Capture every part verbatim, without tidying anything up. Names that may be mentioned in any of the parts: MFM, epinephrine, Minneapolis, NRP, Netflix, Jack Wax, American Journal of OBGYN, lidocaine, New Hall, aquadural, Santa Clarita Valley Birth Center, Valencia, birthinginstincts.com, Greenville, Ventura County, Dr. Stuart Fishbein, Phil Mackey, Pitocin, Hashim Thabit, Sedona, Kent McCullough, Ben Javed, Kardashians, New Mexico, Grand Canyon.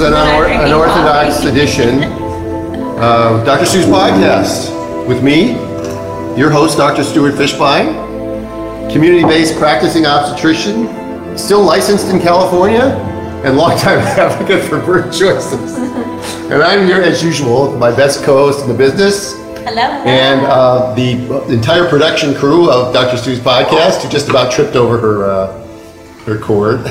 is an, unor an Orthodox edition of Doctor Stu's Podcast with me, your host, Doctor Stuart Fishbein, community-based practicing obstetrician, still licensed in California, and longtime advocate for birth choices. And I'm here, as usual, with my best co-host in the business. Hello. And uh, the entire production crew of Doctor Stu's Podcast, who just about tripped over her uh, her cord.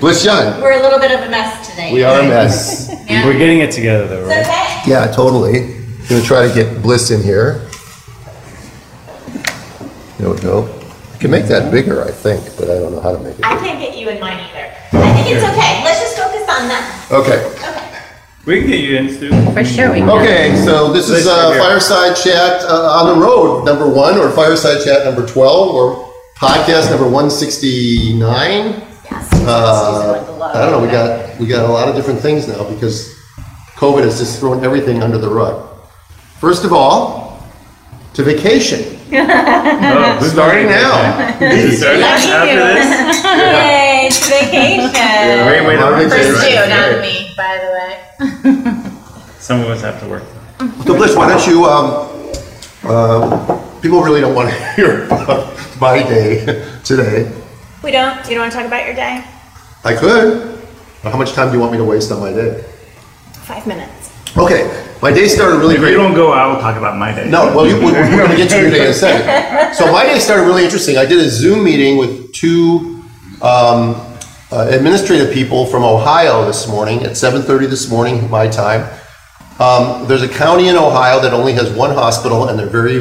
Bliss John. We're a little bit of a mess today. We are a mess. Yeah. We're getting it together, though, right? Okay. Yeah, totally. I'm going to try to get Bliss in here. There we go. I can make that bigger, I think, but I don't know how to make it bigger. I can't get you in mine either. I think it's okay. Let's just focus on that. Okay. Okay. We can get you in, Stu. For sure we can. Okay, so this is uh, Fireside Chat uh, on the Road, number one, or Fireside Chat number twelve, or podcast number one sixty-nine. Yes. Uh, I don't know, we got, we got a lot of different things now because COVID has just thrown everything under the rug. First of all, to vacation. Oh, starting now. Is it after this? Yay, to vacation. Yeah, wait, wait, wait. First you, not me, by the way. Some of us have to work. So Bliss, why don't you, um, uh, people really don't want to hear about my day today. We don't? You don't want to talk about your day? I could. How much time do you want me to waste on my day? Five minutes. Okay. My day started really if great. If you don't go, I will talk about my day. No, well, you, we're, we're going to get to your day in a second. So my day started really interesting. I did a Zoom meeting with two um, Uh, administrative people from Ohio this morning at seven thirty this morning, my time. Um, there's a county in Ohio that only has one hospital and they're very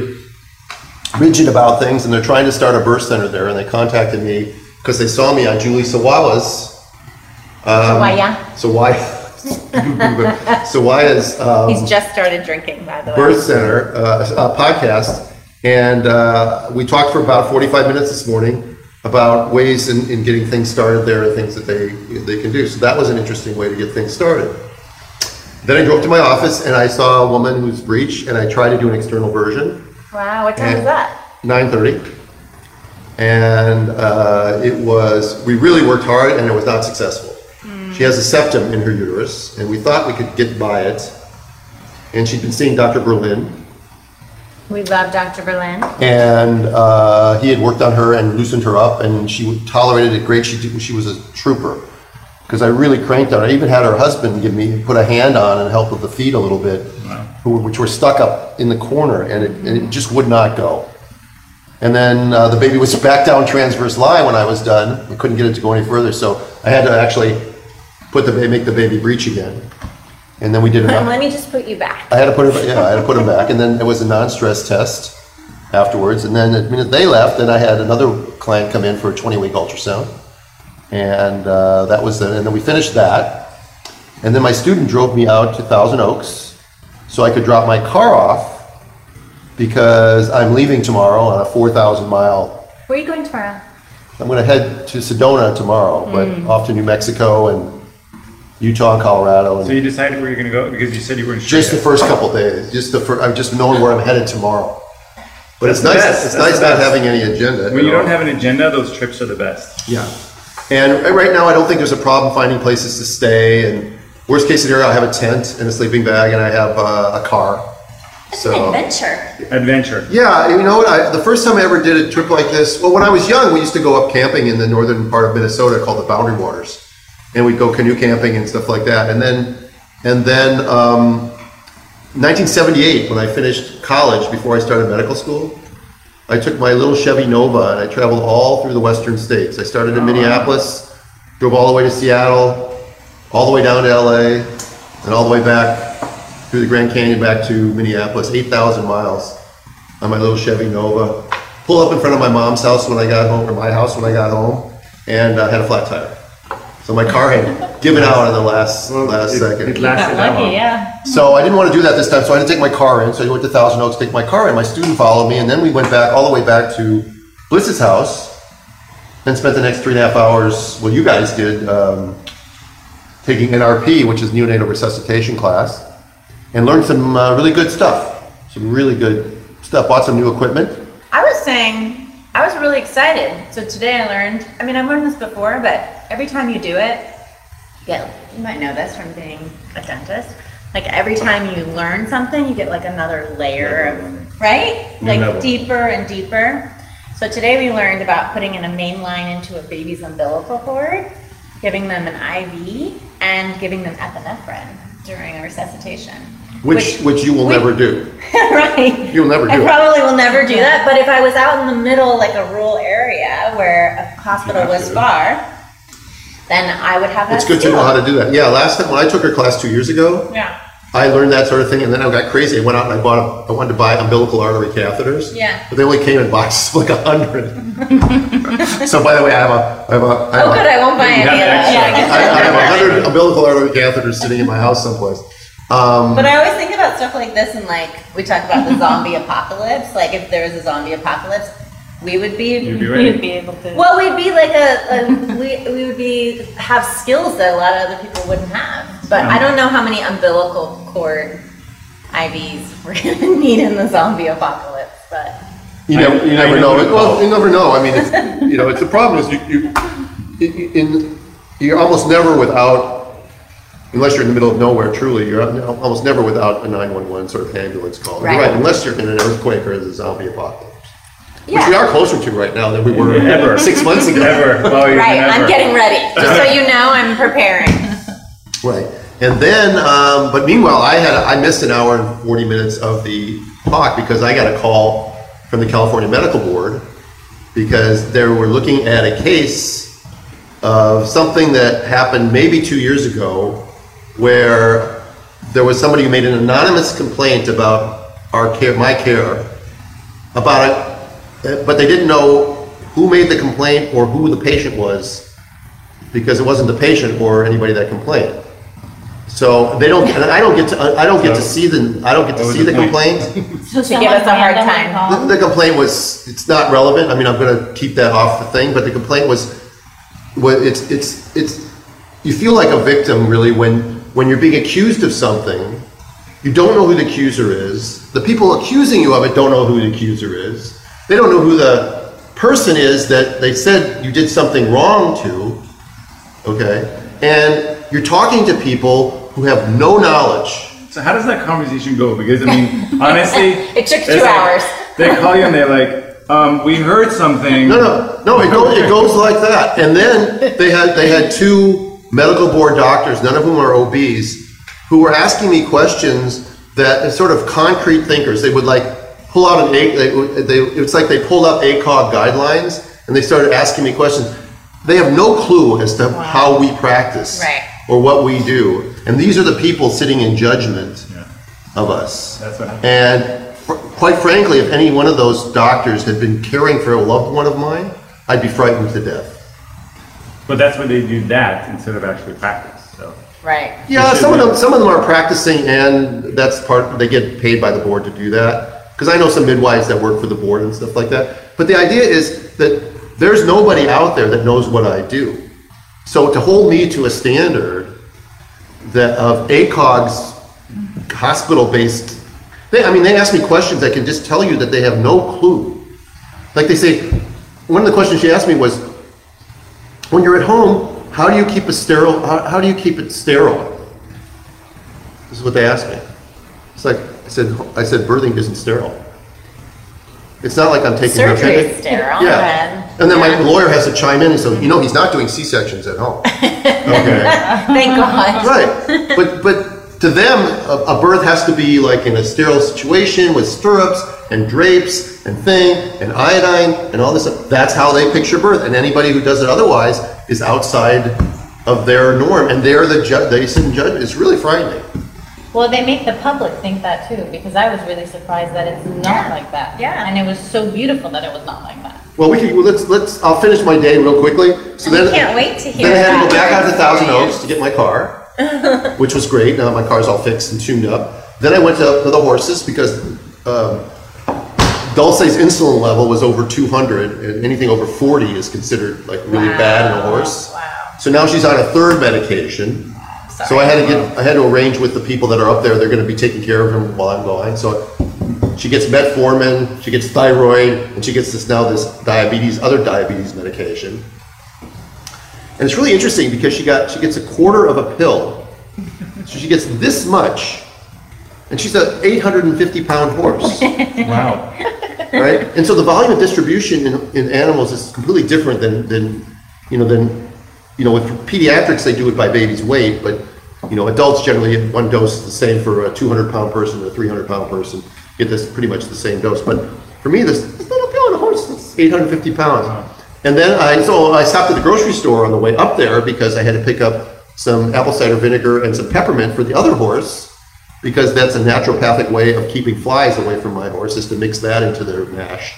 rigid about things and they're trying to start a birth center there, and they contacted me because they saw me on Julie Sawaya's. Um, Sawaya. Sawaya. Sawaya's. Um, He's just started drinking, by the way. Birth center uh, uh, podcast. And uh, we talked for about forty-five minutes this morning about ways in, in getting things started there and things that they they can do. So that was an interesting way to get things started. Then I drove to my office and I saw a woman who's breech, and I tried to do an external version. Wow, what time was that? nine thirty. And uh, it was, we really worked hard and it was not successful. Mm. She has a septum in her uterus and we thought we could get by it. And she'd been seeing Doctor Berlin. We love Doctor Berlin. And uh, he had worked on her and loosened her up, and she tolerated it great. She did, she was a trooper, because I really cranked on her. I even had her husband give me, put a hand on and help with the feet a little bit, wow. who, which were stuck up in the corner, and it, and it just would not go. And then uh, the baby was back down transverse line when I was done. I couldn't get it to go any further, so I had to actually put the make the baby breech again. And then we did another. Let me just put you back. I had to put him. Yeah, I had to put him back, and then it was a non-stress test afterwards. And then the minute they left, then I had another client come in for a twenty-week ultrasound, and uh, that was. The, and then we finished that, and then my student drove me out to Thousand Oaks, so I could drop my car off, because I'm leaving tomorrow on a four thousand mile. Where are you going tomorrow? I'm going to head to Sedona tomorrow, but mm. off to New Mexico and Utah and Colorado. And so you decided where you're going to go because you said you were in just the first couple of days. Just the first, I've just known where I'm headed tomorrow. But that's it's nice. Best. It's that's nice not having any agenda. When you all. don't have an agenda, those trips are the best. Yeah. And right now, I don't think there's a problem finding places to stay. And worst case scenario, I have a tent and a sleeping bag, and I have uh, a car. That's so, an adventure. Adventure. Yeah. You know what? I, the first time I ever did a trip like this. Well, when I was young, we used to go up camping in the northern part of Minnesota called the Boundary Waters. And we'd go canoe camping and stuff like that. And then, and then, um, nineteen seventy-eight, when I finished college before I started medical school, I took my little Chevy Nova and I traveled all through the western states. I started in Minneapolis, drove all the way to Seattle, all the way down to L A, and all the way back through the Grand Canyon back to Minneapolis. eight thousand miles on my little Chevy Nova. Pull up in front of my mom's house when I got home, or my house when I got home, and I uh, had a flat tire. So my car had given out in the last last it, second. It lasted that long. Yeah. So I didn't want to do that this time, so I had to take my car in. So I went to Thousand Oaks, take my car in. My student followed me, and then we went back all the way back to Bliss's house, and spent the next three and a half hours. Well, you guys did um, taking N R P, which is neonatal resuscitation class, and learned some uh, really good stuff. Some really good stuff. Bought some new equipment. I was saying. I was really excited. So today I learned, I mean, I've learned this before, but every time you do it, get, you might know this from being a dentist, like every time you learn something, you get like another layer of, right? Like Level. deeper and deeper. So today we learned about putting in a main line into a baby's umbilical cord, giving them an I V, and giving them epinephrine during a resuscitation. Which, which, which you will we, never do. Right. You'll never do I it. I probably will never do that, but if I was out in the middle, like a rural area where a hospital was far, then I would have that. It's good skill. to know how to do that. Yeah, last time when I took her class two years ago, yeah. I learned that sort of thing, and then I got crazy. I went out and I bought, a, I wanted to buy umbilical artery catheters, yeah. but they only came in boxes of like a hundred. So by the way, I have a, I have a, I have oh a, good, I won't buy any of that. I have a hundred umbilical artery catheters sitting in my house someplace. Um, but I always think about stuff like this, and like we talk about the zombie apocalypse. Like if there was a zombie apocalypse, we would be, You'd be, ready. We'd be able to. Well, we'd be like a, a we we would be have skills that a lot of other people wouldn't have. But um, I don't know how many umbilical cord I Vs we're gonna need in the zombie apocalypse. But you never you never know. Well, you never know. I mean, it's, you know, it's the problem is you you in you're almost never without. Unless you're in the middle of nowhere, truly, you're almost never without a nine one one sort of ambulance call. Right. You're right, unless you're in an earthquake or a zombie apocalypse. Yeah. Which we are closer to right now than we were ever. six months ago. Ever. Well, right, never. I'm getting ready. Just so you know, I'm preparing. Right. And then, um, but meanwhile, I had a, I missed an hour and forty minutes of the talk because I got a call from the California Medical Board because they were looking at a case of something that happened maybe two years ago where there was somebody who made an anonymous complaint about our care, my care, about it, but they didn't know who made the complaint or who the patient was, because it wasn't the patient or anybody that complained. So they don't, and I don't get to, I don't get to see the, I don't get to see the complaint. So she gave us a hard time. The, the complaint was, it's not relevant. I mean, I'm going to keep that off the thing, but the complaint was, well, it's, it's, it's, you feel like a victim really when. When you're being accused of something, you don't know who the accuser is. The people accusing you of it don't know who the accuser is. They don't know who the person is that they said you did something wrong to, okay? And you're talking to people who have no knowledge. So how does that conversation go? Because I mean, honestly, it took two like, hours. They call you and they're like, um, we heard something. No, no, no, it goes, it goes like that. And then they had they had two medical board doctors, none of whom are O Bs, who were asking me questions that are sort of concrete thinkers. They would like pull out an, a, they, they, it's like they pulled up A C O G guidelines and they started asking me questions. They have no clue as to wow. how we practice right. or what we do. And these are the people sitting in judgment yeah. of us. That's what happened. And fr- quite frankly, if any one of those doctors had been caring for a loved one of mine, I'd be frightened to death. But that's where they do that instead of actually practice. So right. Yeah, some of them some of them are practicing, and that's part they get paid by the board to do that. Because I know some midwives that work for the board and stuff like that. But the idea is that there's nobody out there that knows what I do. So to hold me to a standard that of A C O G's hospital-based they I mean they ask me questions that can just tell you that they have no clue. Like they say, one of the questions she asked me was, when you're at home, how do you keep a sterile? How, how do you keep it sterile? This is what they asked me. It's like I said. I said birthing isn't sterile. It's not like I'm taking surgery is sterile. Yeah. Then. And then yeah. my lawyer has to chime in and say, you know, he's not doing C-sections at home. Okay. Thank God. Right. But but to them, a, a birth has to be like in a sterile situation with stirrups and drapes and thing and iodine and all this stuff. That's how they picture birth, and anybody who does it otherwise is outside of their norm, and they're the judge. They sit and judge. It's really frightening. Well, they make the public think that too, because I was really surprised that it's not yeah. like that. Yeah, and it was so beautiful that it was not like that. Well, we can well, let's let's. I'll finish my day real quickly. So then I can't wait to hear. Then I had to go back out to Thousand Oaks to get my car, which was great. Now my car's all fixed and tuned up. Then I went to, to the horses because. Um, Dulce's insulin level was over two hundred, and anything over forty is considered like really wow. bad in a horse. Wow. So now she's on a third medication. Sorry. So I had to get, I had to arrange with the people that are up there. They're going to be taking care of him while I'm gone. So she gets metformin, she gets thyroid, and she gets this now this diabetes, other diabetes medication. And it's really interesting because she got she gets a quarter of a pill. So she gets this much, and she's an eight hundred fifty pound horse. Wow. Right? And so the volume of distribution in, in animals is completely different than, than you know, than, you know, with pediatrics, they do it by baby's weight, but, you know, adults generally get one dose the same for a two hundred pound person or a three hundred pound person, get this pretty much the same dose. But for me, this, this little pill on a horse is eight hundred fifty pounds. Wow. And then I, so I stopped at the grocery store on the way up there because I had to pick up some apple cider vinegar and some peppermint for the other horse, because that's a naturopathic way of keeping flies away from my horse, is to mix that into their mash.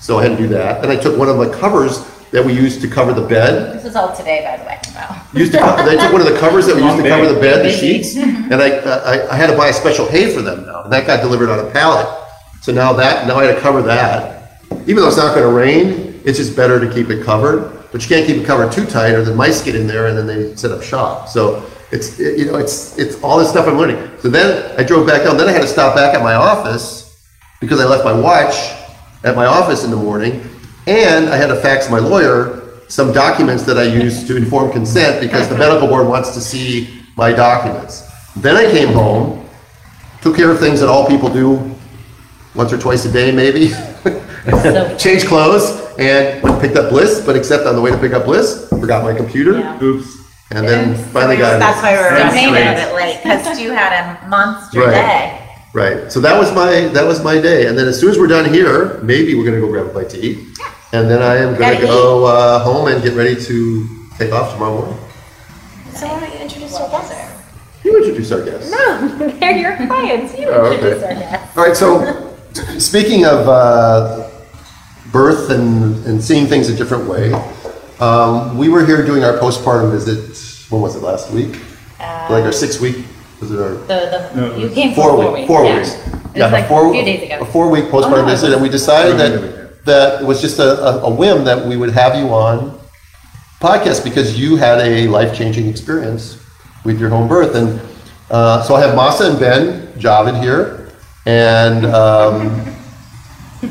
So I had to do that. And I took one of the covers that we used to cover the bed. This is all today, by the way. Wow. Used to, I took one of the covers that we used to cover the bed, the sheets, and I, I I had to buy a special hay for them now. And that got delivered on a pallet. So now that, now I had to cover that. Even though it's not gonna rain, it's just better to keep it covered. But you can't keep it covered too tight, or the mice get in there and then they set up shop. So it's, it, you know, it's it's all this stuff I'm learning. So then I drove back down, then I had to stop back at my office because I left my watch at my office in the morning. And I had to fax my lawyer some documents that I used to inform consent because the medical board wants to see my documents. Then I came home, took care of things that all people do once or twice a day, maybe. Changed clothes and picked up Bliss, but except on the way to pick up Bliss, forgot my computer. Yeah. Oops. And yeah. then finally so got That's why we were staying a bit late, because you had a monster right. day. Right. So that was my that was my day. And then as soon as we're done here, maybe we're gonna go grab a bite to eat. And then I am going to go uh, home and get ready to take off tomorrow morning. So why don't you introduce our guests? You introduce our guests. No, they're your clients. You oh, introduce okay. our guests. All right, so speaking of uh, birth and, and seeing things a different way, um, we were here doing our postpartum visit, when was it, last week? Uh, like our six-week, was it our? The, the, no, you came four, four weeks. Four weeks. Yeah, weeks. yeah like four, a few days ago. A four-week postpartum oh, no, visit, and we decided that that it was just a, a whim that we would have you on podcast because you had a life-changing experience with your home birth. And uh, so I have Masa and Ben Javed here. And um,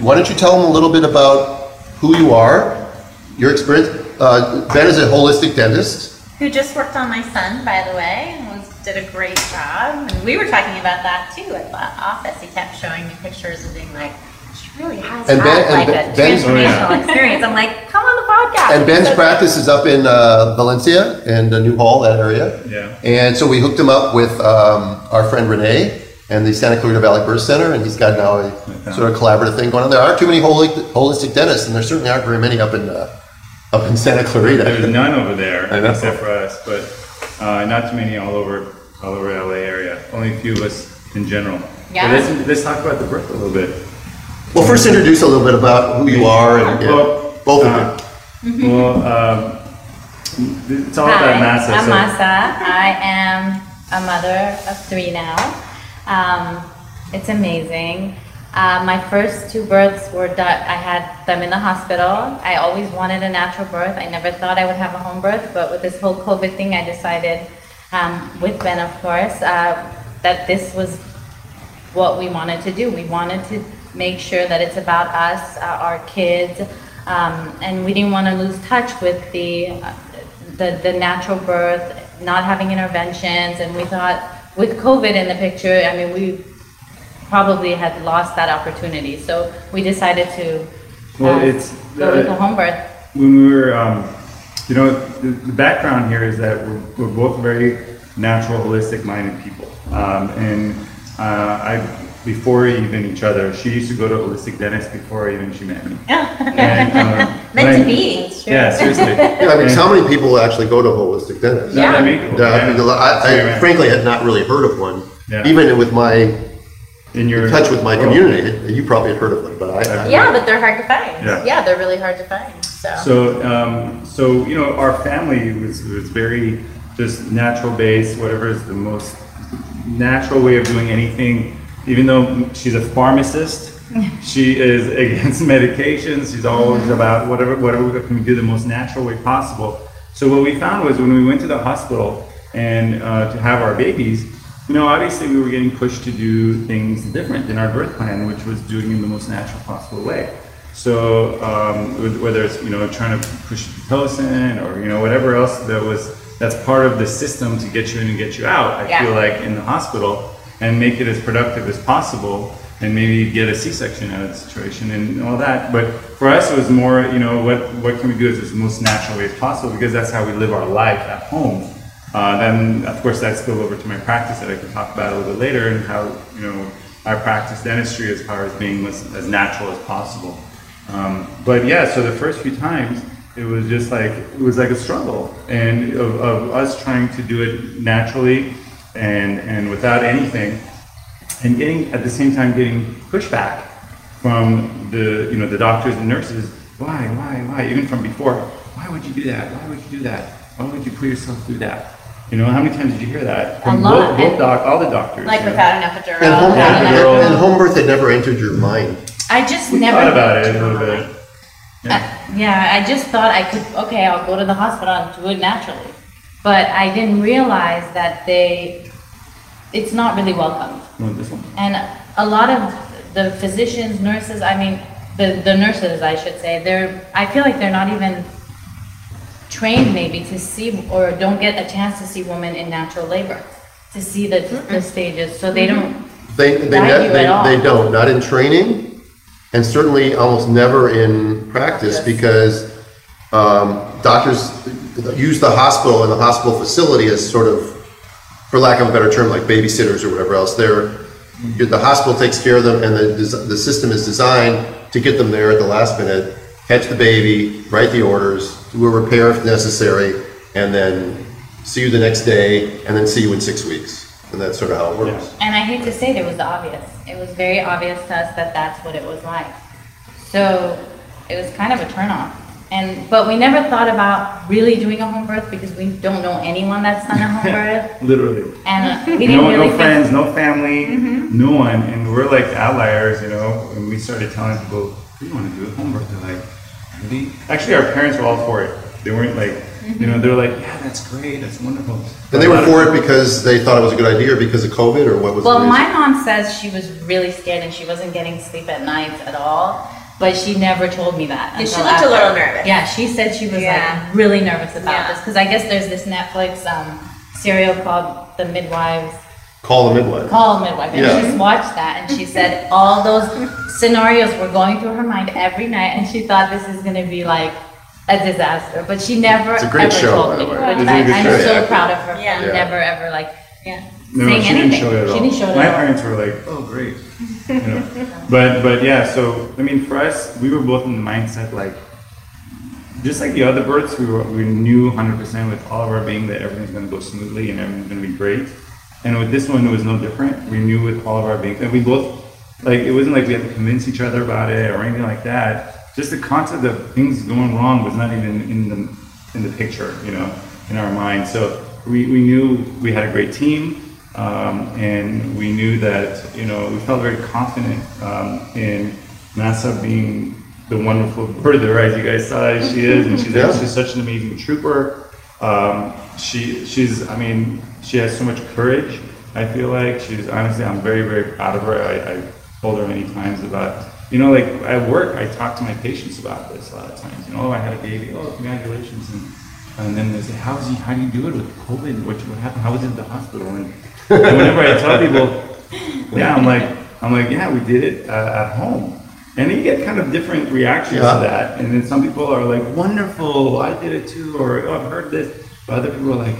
why don't you tell them a little bit about who you are, your experience. Uh, Ben is a holistic dentist. Who just worked on my son, by the way, and was, did a great job. And we were talking about that too at the office. He kept showing me pictures of being like, really has and ben, had, and like ben, a transformational oh, yeah. experience. I'm like, come on the podcast. And Ben's so practice is up in uh, Valencia and the New Hall, that area. Yeah. And so we hooked him up with um, our friend Renee and the Santa Clarita Valley Birth Center, and he's got now a sort of collaborative thing going on. There aren't too many holi- holistic dentists, and there certainly aren't very many up in uh, up in Santa Clarita. There's none over there except for us, but uh, not too many all over all over L A area. Only a few of us in general. Yeah. But let's, let's talk about the birth a little bit. Well, first introduce a little bit about who you are and yeah, well, both uh, of you. Well, uh, it's all Hi, about Masa. I'm so. Masa. I am a mother of three now. Um, it's amazing. Uh, my first two births were done. I had them in the hospital. I always wanted a natural birth. I never thought I would have a home birth, but with this whole COVID thing, I decided, um, with Ben, of course, uh, that this was what we wanted to do. We wanted to make sure that it's about us, uh, our kids, um, and we didn't want to lose touch with the, uh, the the natural birth, not having interventions. And we thought with COVID in the picture, I mean, we probably had lost that opportunity. So we decided to uh, well, it's, go uh, with the home birth. When we were, um, you know, the, the background here is that we're, we're both very natural, holistic-minded people, um, and uh, I. before even each other. She used to go to holistic dentist before even she met me. and, um, Meant to be. Sure. Yeah, seriously. Yeah, I mean, and, how many people actually go to holistic dentists? Yeah. I mean, yeah, yeah. I, mean, I, I frankly had not really heard of one. Yeah. Even with my in your in touch with my world. community, you probably had heard of them, but I, I yeah, but they're hard to find. Yeah. yeah, they're really hard to find. So, so, um, so you know, our family was was very just natural based. Whatever is the most natural way of doing anything. Even though she's a pharmacist, she is against medications. She's always about whatever whatever can we do the most natural way possible. So what we found was when we went to the hospital and uh, to have our babies, you know, obviously we were getting pushed to do things different than our birth plan, which was doing it in the most natural possible way. So um, whether it's, you know, trying to push Pitocin or, you know, whatever else that was, that's part of the system to get you in and get you out, I yeah. feel like, in the hospital, and make it as productive as possible, and maybe get a C-section out of the situation and all that. But for us, it was more, you know, what what can we do as the most natural way as possible, because that's how we live our life at home. Uh, then, of course, that spilled over to my practice that I can talk about a little bit later, and how, you know, I practice dentistry as far as being as, as natural as possible. Um, but yeah, so the first few times, it was just like, it was like a struggle, and of, of us trying to do it naturally and and without anything, and getting, at the same time, getting pushback from the, you know, the doctors and nurses. Why, why, why? Even from before, why would you do that? Why would you do that? Why would you put yourself through that? You know, how many times did you hear that from both, both doc, all the doctors? Like, you know, without an epidural. And home, yeah. epidural. And home birth had never entered your mind. I just we never thought about it a little bit. Yeah. Uh, yeah, I just thought I could. Okay, I'll go to the hospital and do it naturally, but I didn't realize that they. It's not really welcomed. No, this one. And a lot of the physicians, nurses, I mean, the, the nurses, I should say, they're, I feel like they're not even trained maybe to see, or don't get a chance to see women in natural labor, to see the, the stages, so they don't They they, ne- they, they don't, not in training, and certainly almost never in practice, because um, doctors use the hospital and the hospital facility as sort of, for lack of a better term, like babysitters or whatever else. They're, the hospital takes care of them, and the the system is designed to get them there at the last minute, catch the baby, write the orders, do a repair if necessary, and then see you the next day, and then see you in six weeks. And that's sort of how it works. And I hate to say it, it was obvious. It was very obvious to us that that's what it was like. So it was kind of a turnoff. And, but we never thought about really doing a home birth, because we don't know anyone that's done a home birth. Literally. And we didn't no, really no friends, no family, mm-hmm. no one. And we're like outliers, you know. And we started telling people, we want to do a home birth. They're like, really? Actually, our parents were all for it. They weren't like, mm-hmm. you know, they were like, yeah, that's great, that's wonderful. And they were for it because they thought it was a good idea, or because of COVID, or what was it? Well, my mom says she was really scared and she wasn't getting sleep at night at all. But she never told me that. And she looked after. A little nervous. Yeah, she said she was yeah. like really nervous about yeah. this, because I guess there's this Netflix um, serial called The Midwives. Call the Midwife. Call the Midwife. And yeah. she watched that, and she said all those scenarios were going through her mind every night, and she thought this is going to be like a disaster. But she never it's a great ever show, told me. Right. It's I, a good I'm show, so yeah. proud of her. Yeah. yeah. Never ever like yeah. No, saying she anything. Didn't show it at all. She didn't show it. My parents were like, "Oh, great." You know? But but yeah, so I mean, for us, we were both in the mindset, like, just like the other births, we were we knew one hundred percent with all of our being that everything's going to go smoothly and everything's going to be great. And with this one, it was no different. We knew with all of our being, and we both, like, it wasn't like we had to convince each other about it or anything like that. Just the concept of things going wrong was not even in the in the picture, you know, in our mind. So we we knew we had a great team. Um, and we knew that, you know, we felt very confident um, in Masa being the wonderful birther, as you guys saw, she is, and she's, yeah. she's such an amazing trooper. Um, she, she's, I mean, she has so much courage. I feel like she's, honestly, I'm very, very proud of her. I, I told her many times about, you know, like at work, I talk to my patients about this a lot of times. You know, oh, I had a baby. Oh, congratulations. And, and then they say, how's he, how do you do it with COVID? What, what happened? How was it at the hospital? And, and whenever I tell people, yeah, I'm like, I'm like, yeah, we did it uh, at home, and you get kind of different reactions yeah. to that. And then some people are like, wonderful, I did it too, or oh, I've heard this. But other people are like,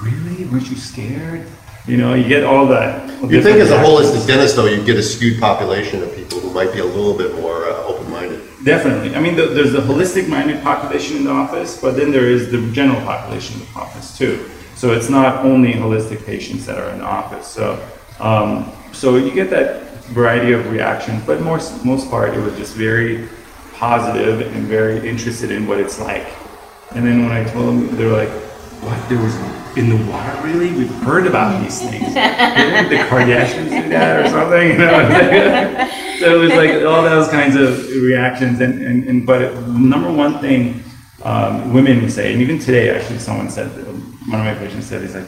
really? Weren't you scared? You know, you get all that. You think as a holistic dentist, though, you get a skewed population of people who might be a little bit more uh, open-minded. Definitely. I mean, the, there's the holistic-minded population in the office, but then there is the general population in the office too. So it's not only holistic patients that are in the office. So um, so you get that variety of reactions, but more, most part, it was just very positive and very interested in what it's like. And then when I told them, they were like, what, there was in the water, really? We've heard about these things. Didn't the Kardashians do that or something? You know? So it was like all those kinds of reactions. And, and, and but it, number one thing um, women say, and even today, actually, someone said that, one of my patients said, he's like,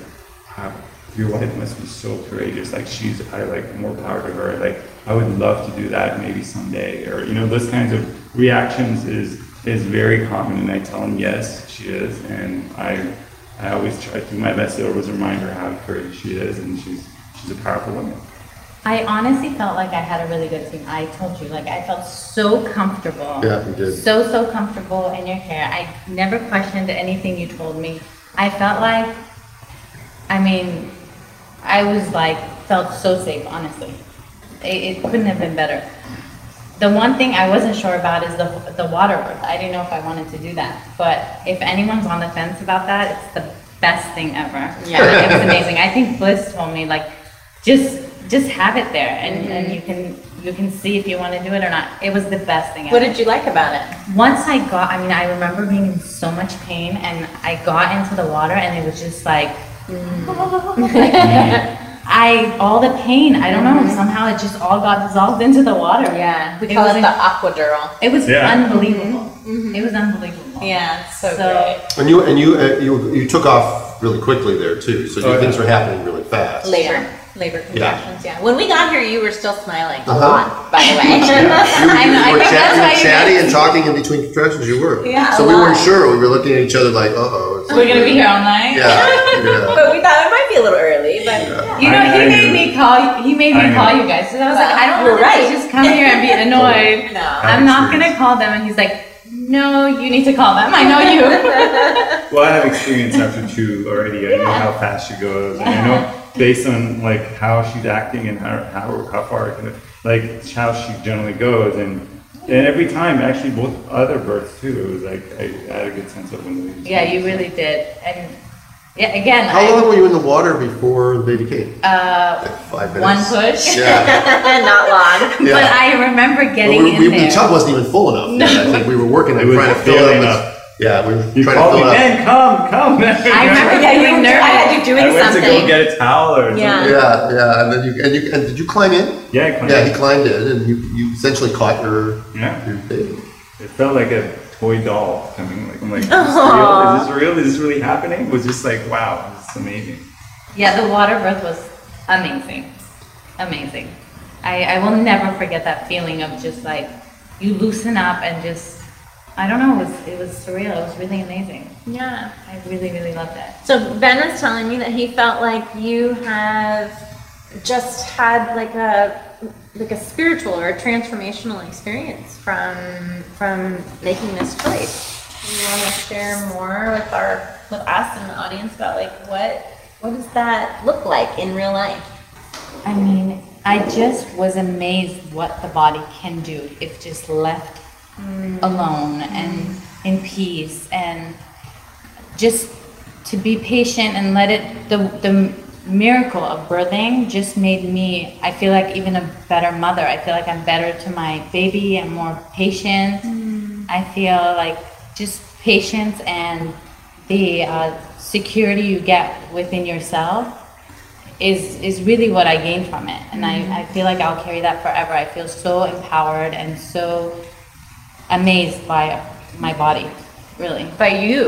wow, your wife must be so courageous. Like, she's, I like, more power to her. Like, I would love to do that maybe someday, or, you know, those kinds of reactions is is very common. And I tell them, yes, she is. And I I always try to do my best to always remind her how courageous she is, and she's she's a powerful woman. I honestly felt like I had a really good team. I told you, like, I felt so comfortable. Yeah, you did. So, so comfortable in your hair. I never questioned anything you told me. I felt like, I mean, I was like, felt so safe, honestly. It, it couldn't have been better. The one thing I wasn't sure about is the the water birth. I didn't know if I wanted to do that. But if anyone's on the fence about that, it's the best thing ever. Yeah, like, it was amazing. I think Bliss told me, like, just... just have it there, and, mm-hmm. and you can you can see if you want to do it or not. It was the best thing ever. What did you like about it? Once I got, I mean, I remember being in so much pain, and I got into the water, and it was just like, mm. I all the pain. I don't know. Somehow it just all got dissolved into the water. Yeah, we call it, it the aquadural. It was yeah. unbelievable. Mm-hmm. It was unbelievable. Yeah, it's so, so great. And you and you uh, you you took off really quickly there too. So oh, things yeah. were happening really fast. Later. Yeah. Labor contractions, yeah. yeah. When we got here, you were still smiling uh-huh. a lot, by the way. yeah. You, you, I know, you were I think chat, that's chatty and talking in between contractions, you were. Yeah, so we lot. weren't sure. We were looking at each other like, uh-oh. We're going to be here all night? Yeah. yeah. But we thought it might be a little early. But yeah. You know, I, he, I made me call, he made me I call know. you guys. So I was well, like, I don't want right. to just come here and be annoyed. no. I'm not going to call them. And he's like, no, you need to call them. I know you. Well, I have experience after two already. I yeah. know how fast she goes. And I know... based on like how she's acting and how how, how far it can, like how she generally goes, and and every time actually both other births too, it was like I, I had a good sense of when the yeah you really did. And yeah, again, how I, long were you in the water before the baby came? Uh, like five minutes. One push. Yeah, not long. Yeah. But I remember getting we, in we, there. The tub wasn't even full enough. No. I think we were working on trying to fill it up. Yeah, we were you trying to fill me, it up. Come, come. I remember getting nervous. I had you doing I went something. I to go get a towel or yeah. something. Yeah, yeah. And then you and you and did you climb in? Yeah, I climbed yeah, in. Yeah, he climbed in, and you, you essentially caught your yeah. your baby. It felt like a toy doll coming. Like I'm like, is this, real? is this real? Is this really happening? It was just like, wow, this is amazing. Yeah, the water birth was amazing, amazing. I I will never forget that feeling of just like you loosen up and just. I don't know, it was, it was surreal. It was really amazing. Yeah. I really, really loved it. So Ben was telling me that he felt like you have just had like a like a spiritual or a transformational experience from from making this choice. Do you want to share more with our with us and the audience about like what what does that look like in real life? I mean, I just was amazed what the body can do if just left Mm. alone and in peace, and just to be patient and let it, the the miracle of birthing just made me, I feel like, even a better mother. I feel like I'm better to my baby. I'm more patient. Mm. I feel like just patience and the uh, security you get within yourself is is really what I gained from it, and mm. I, I feel like I'll carry that forever. I feel so empowered and so amazed by my body, really. By you.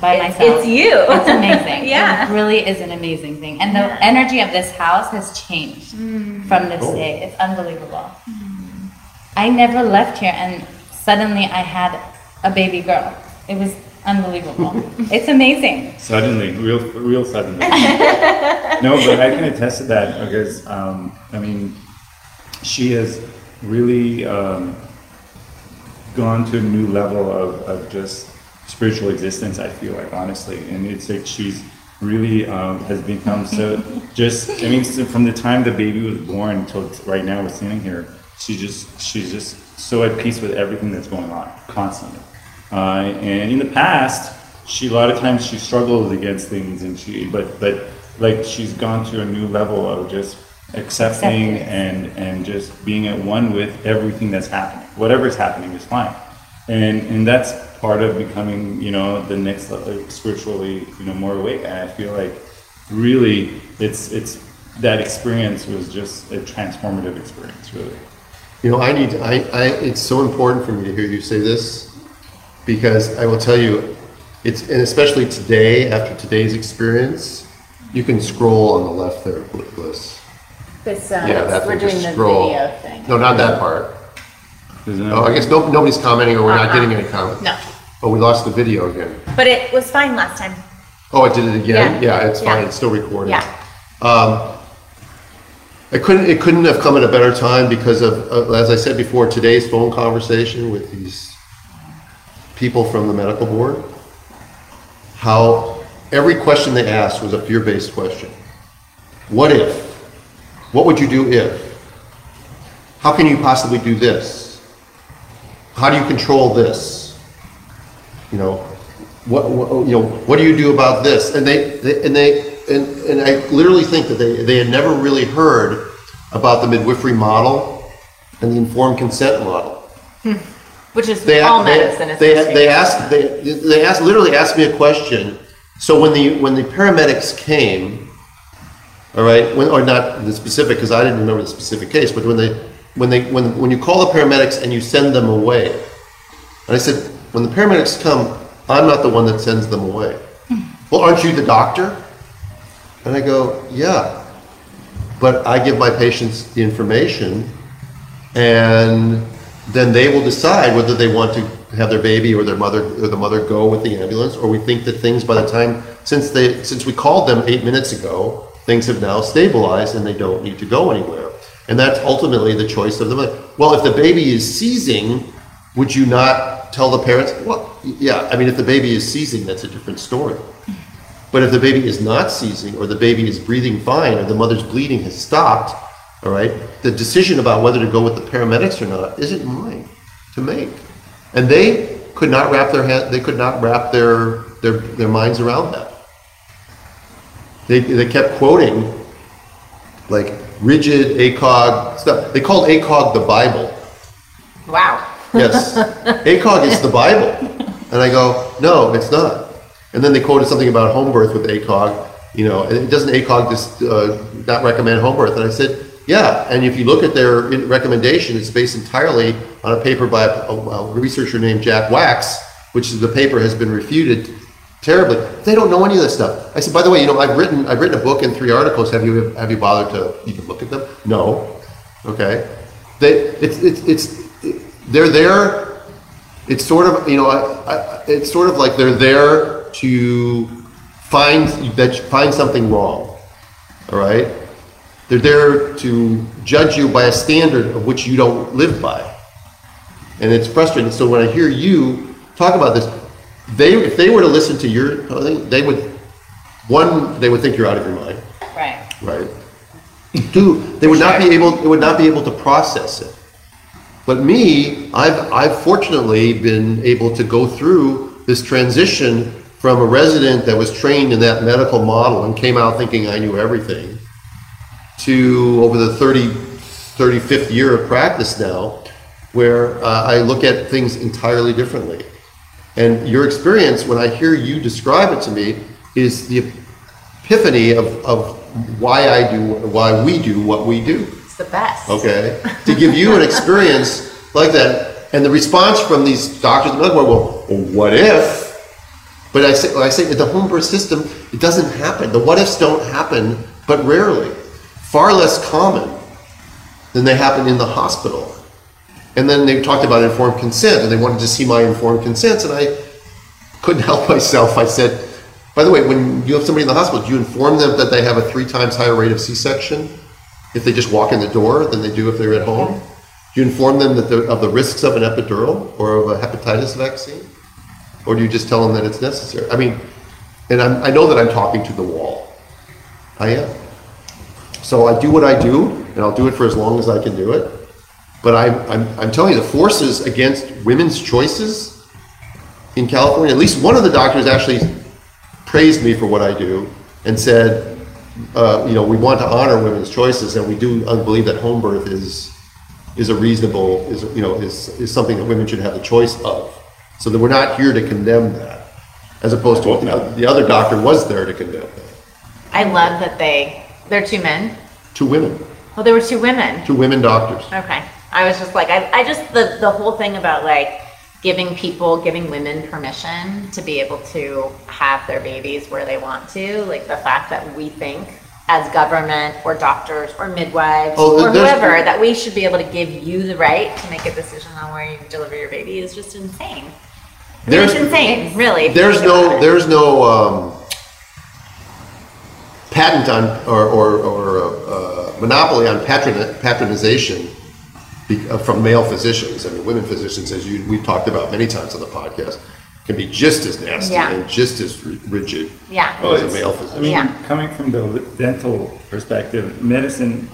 By it's, myself. It's you. It's amazing. Yeah. It really is an amazing thing. And the yeah. energy of this house has changed mm. from this cool. day. It's unbelievable. Mm. I never left here and suddenly I had a baby girl. It was unbelievable. It's amazing. Suddenly, real real suddenly. No, but I can attest to that because, um, I mean, she is really... Um, gone to a new level of, of just spiritual existence, I feel like, honestly. And it's like she's really um, has become so just, I mean, so from the time the baby was born until right now we're sitting here, she just, she's just so at peace with everything that's going on constantly. Uh, and in the past, she, a lot of times she struggles against things and she, but, but like she's gone to a new level of just accepting and, and just being at one with everything that's happening. Whatever's happening is fine. And and that's part of becoming, you know, the next level, spiritually, you know, more awake. And I feel like really it's it's that experience was just a transformative experience, really. You know, I need to, I, I it's so important for me to hear you say this, because I will tell you, it's, and especially today, after today's experience, you can scroll on the left there, Bliss. This, um, yeah, that we're thing doing the scroll. video thing. No, not that part. Oh, I guess no, nobody's commenting, or we're uh-huh. not getting any comments. No. Oh, we lost the video again. But it was fine last time. Oh, I did it again? Yeah, yeah it's yeah. fine. It's still recorded. Yeah. Um, it couldn't, it couldn't have come at a better time because of, uh, as I said before, today's phone conversation with these people from the medical board, how every question they asked was a fear-based question. What if? What would you do if? How can you possibly do this? How do you control this? You know, what, what you know? What do you do about this? And they, they and they and, and I literally think that they they had never really heard about the midwifery model and the informed consent model, hmm. which is they, all they, medicine. They they, they asked they they asked literally asked me a question. So when the when the paramedics came, all right, when, or not the specific, because I didn't remember the specific case, but when they. When they when when you call the paramedics and you send them away, and I said, when the paramedics come, I'm not the one that sends them away. Well, aren't you the doctor? And I go, yeah, but I give my patients the information, and then they will decide whether they want to have their baby or their mother or the mother go with the ambulance, or we think that things by the time since they since we called them eight minutes ago, things have now stabilized and they don't need to go anywhere. And that's ultimately the choice of the mother. Well, if the baby is seizing, would you not tell the parents? Well, yeah, I mean, if the baby is seizing, that's a different story. But if the baby is not seizing, or the baby is breathing fine, or the mother's bleeding has stopped, all right, the decision about whether to go with the paramedics or not isn't mine to make. And they could not wrap their head, they could not wrap their their their minds around that. They they kept quoting, like, rigid A C O G stuff. They called A C O G the Bible. Wow. Yes. A C O G is the Bible. And I go, no, it's not. And then they quoted something about home birth with A C O G. You know, and doesn't A C O G just uh, not recommend home birth? And I said, yeah. And if you look at their recommendation, it's based entirely on a paper by a, a researcher named Jack Wax, which is the paper has been refuted terribly. They don't know any of this stuff. I said, by the way, you know, I've written, I've written a book and three articles. Have you, have you bothered to even look at them? No. Okay. They, it's, it's, it's, they're there. It's sort of, you know, I, I, it's sort of like they're there to find that find something wrong. All right. They're there to judge you by a standard of which you don't live by. And it's frustrating. So when I hear you talk about this, They, if they were to listen to your, they would, one, they would think you're out of your mind. Right. Right. Two, they would not be able, they would not be able to process it. But me, I've, I've fortunately been able to go through this transition from a resident that was trained in that medical model and came out thinking I knew everything to over the thirty, thirty-fifth year of practice now, where uh, I look at things entirely differently. And your experience, when I hear you describe it to me, is the epiphany of, of why I do, why we do what we do. It's the best. Okay. To give you an experience like that. And the response from these doctors, well, well, what if? But I say, I say that the home birth system, it doesn't happen. The what ifs don't happen, but rarely. Far less common than they happen in the hospital. And then they talked about informed consent, and they wanted to see my informed consents, and I couldn't help myself. I said, by the way, when you have somebody in the hospital, do you inform them that they have a three times higher rate of C-section if they just walk in the door than they do if they're at home? Do you inform them that of the risks of an epidural or of a hepatitis vaccine? Or do you just tell them that it's necessary? I mean, and I'm, I know that I'm talking to the wall. I am. So I do what I do, and I'll do it for as long as I can do it. But I'm, I'm, I'm telling you, the forces against women's choices in California, at least one of the doctors actually praised me for what I do and said, uh, you know, we want to honor women's choices, and we do believe that home birth is is a reasonable, is you know, is, is something that women should have the choice of. So that we're not here to condemn that, as opposed to what the, the other doctor was there to condemn that. I love that they, they're two men? Two women. Oh, there were two women? Two women doctors. Okay. I was just like, I, I just, the, the whole thing about like giving people, giving women permission to be able to have their babies where they want to, like the fact that we think as government or doctors or midwives oh, or whoever, that we should be able to give you the right to make a decision on where you deliver your baby is just insane. There's, it's insane, really. There's no, there's no um, patent on or, or, or uh, monopoly on patron, patronization from male physicians. I mean, women physicians, as you, we've talked about many times on the podcast, can be just as nasty yeah. and just as rigid yeah. well, as a male physician. I mean, yeah. coming from the dental perspective, medicine,